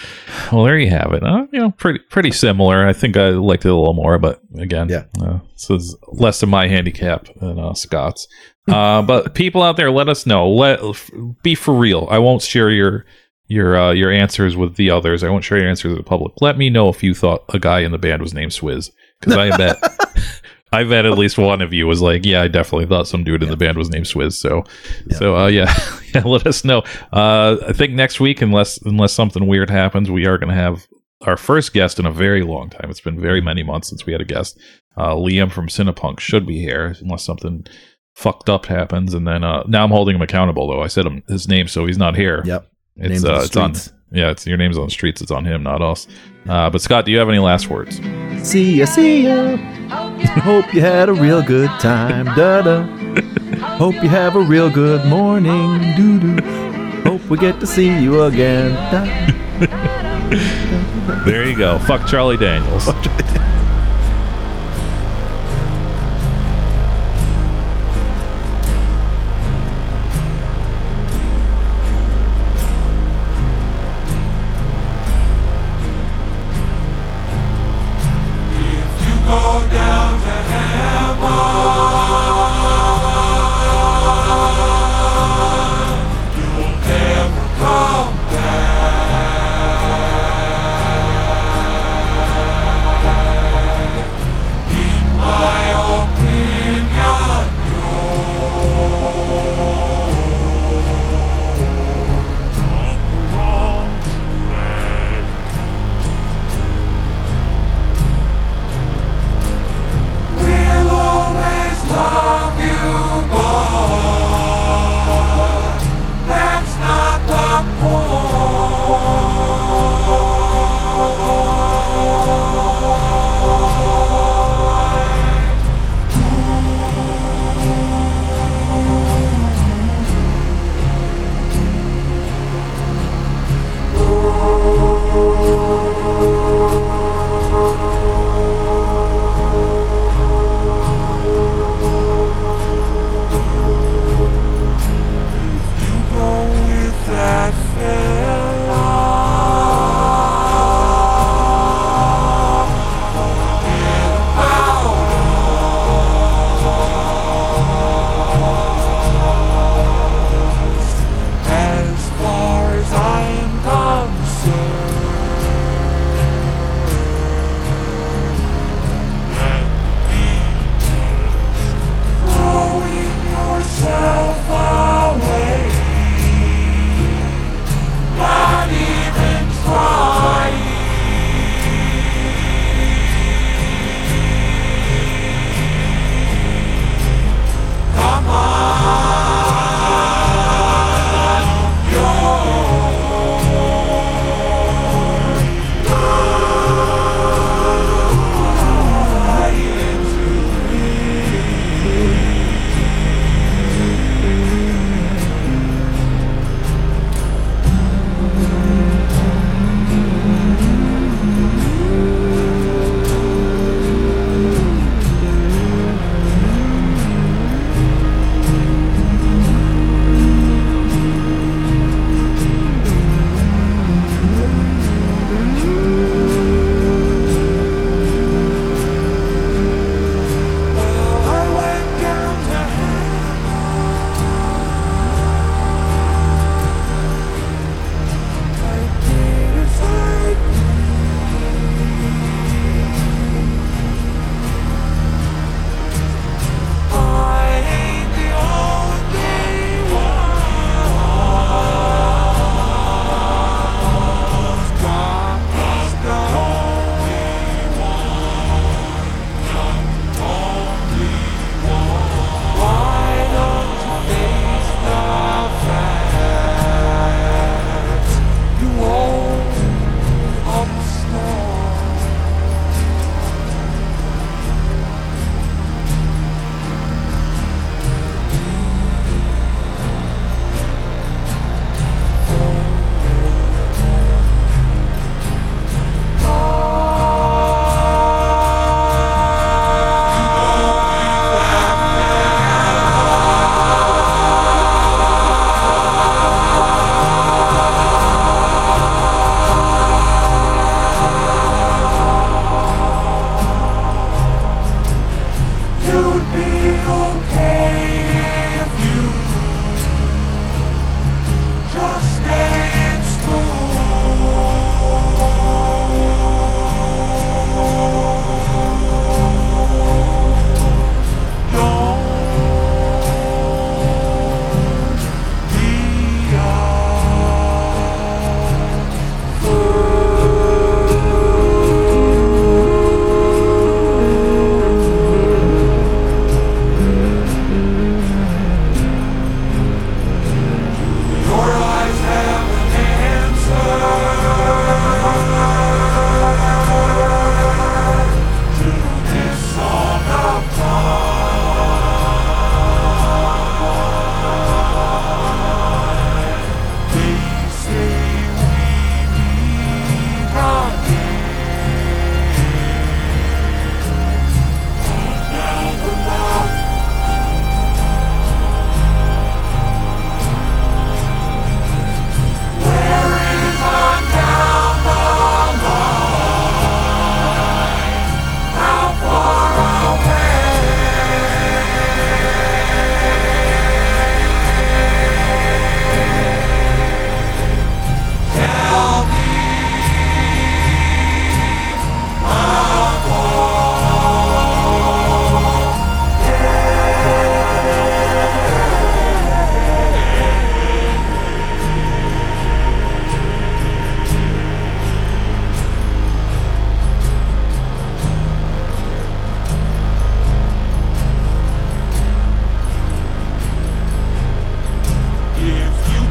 Well, there you have it. Uh, you know, pretty pretty similar. I think I liked it a little more, but again, yeah. Uh, this is less of my handicap than uh, Scott's. Uh, but people out there, let us know. Let f- be for real. I won't share your your uh, your answers with the others. I won't share your answers with the public. Let me know if you thought a guy in the band was named Swiz, because I bet. I bet at least one of you was like, yeah, I definitely thought some dude in yeah. the band was named Swiz. So, yeah. so uh, yeah. yeah, let us know. Uh, I think next week, unless unless something weird happens, we are going to have our first guest in a very long time. It's been very many months since we had a guest. Uh, Liam from Cinepunk should be here, unless something fucked up happens. And then uh, now I'm holding him accountable, though. I said him, his name, so he's not here. Yep. It's, uh, on it's on. Yeah, it's your name's on the streets. It's on him, not us. Uh, but Scott, do you have any last words? See ya, see ya. Hope you had a real good time. Da da. Hope you have a real good morning. Doo doo. Hope we get to see you again. Da, da, da, da. There you go. Fuck Charlie Daniels. Fuck Charlie Daniels. Bye.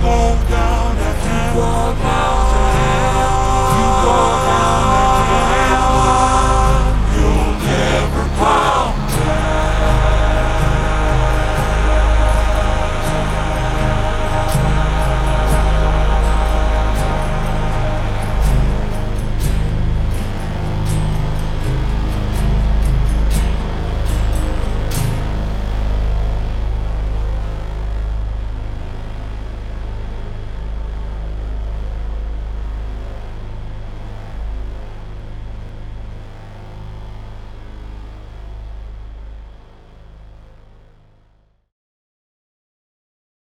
fall down and walk.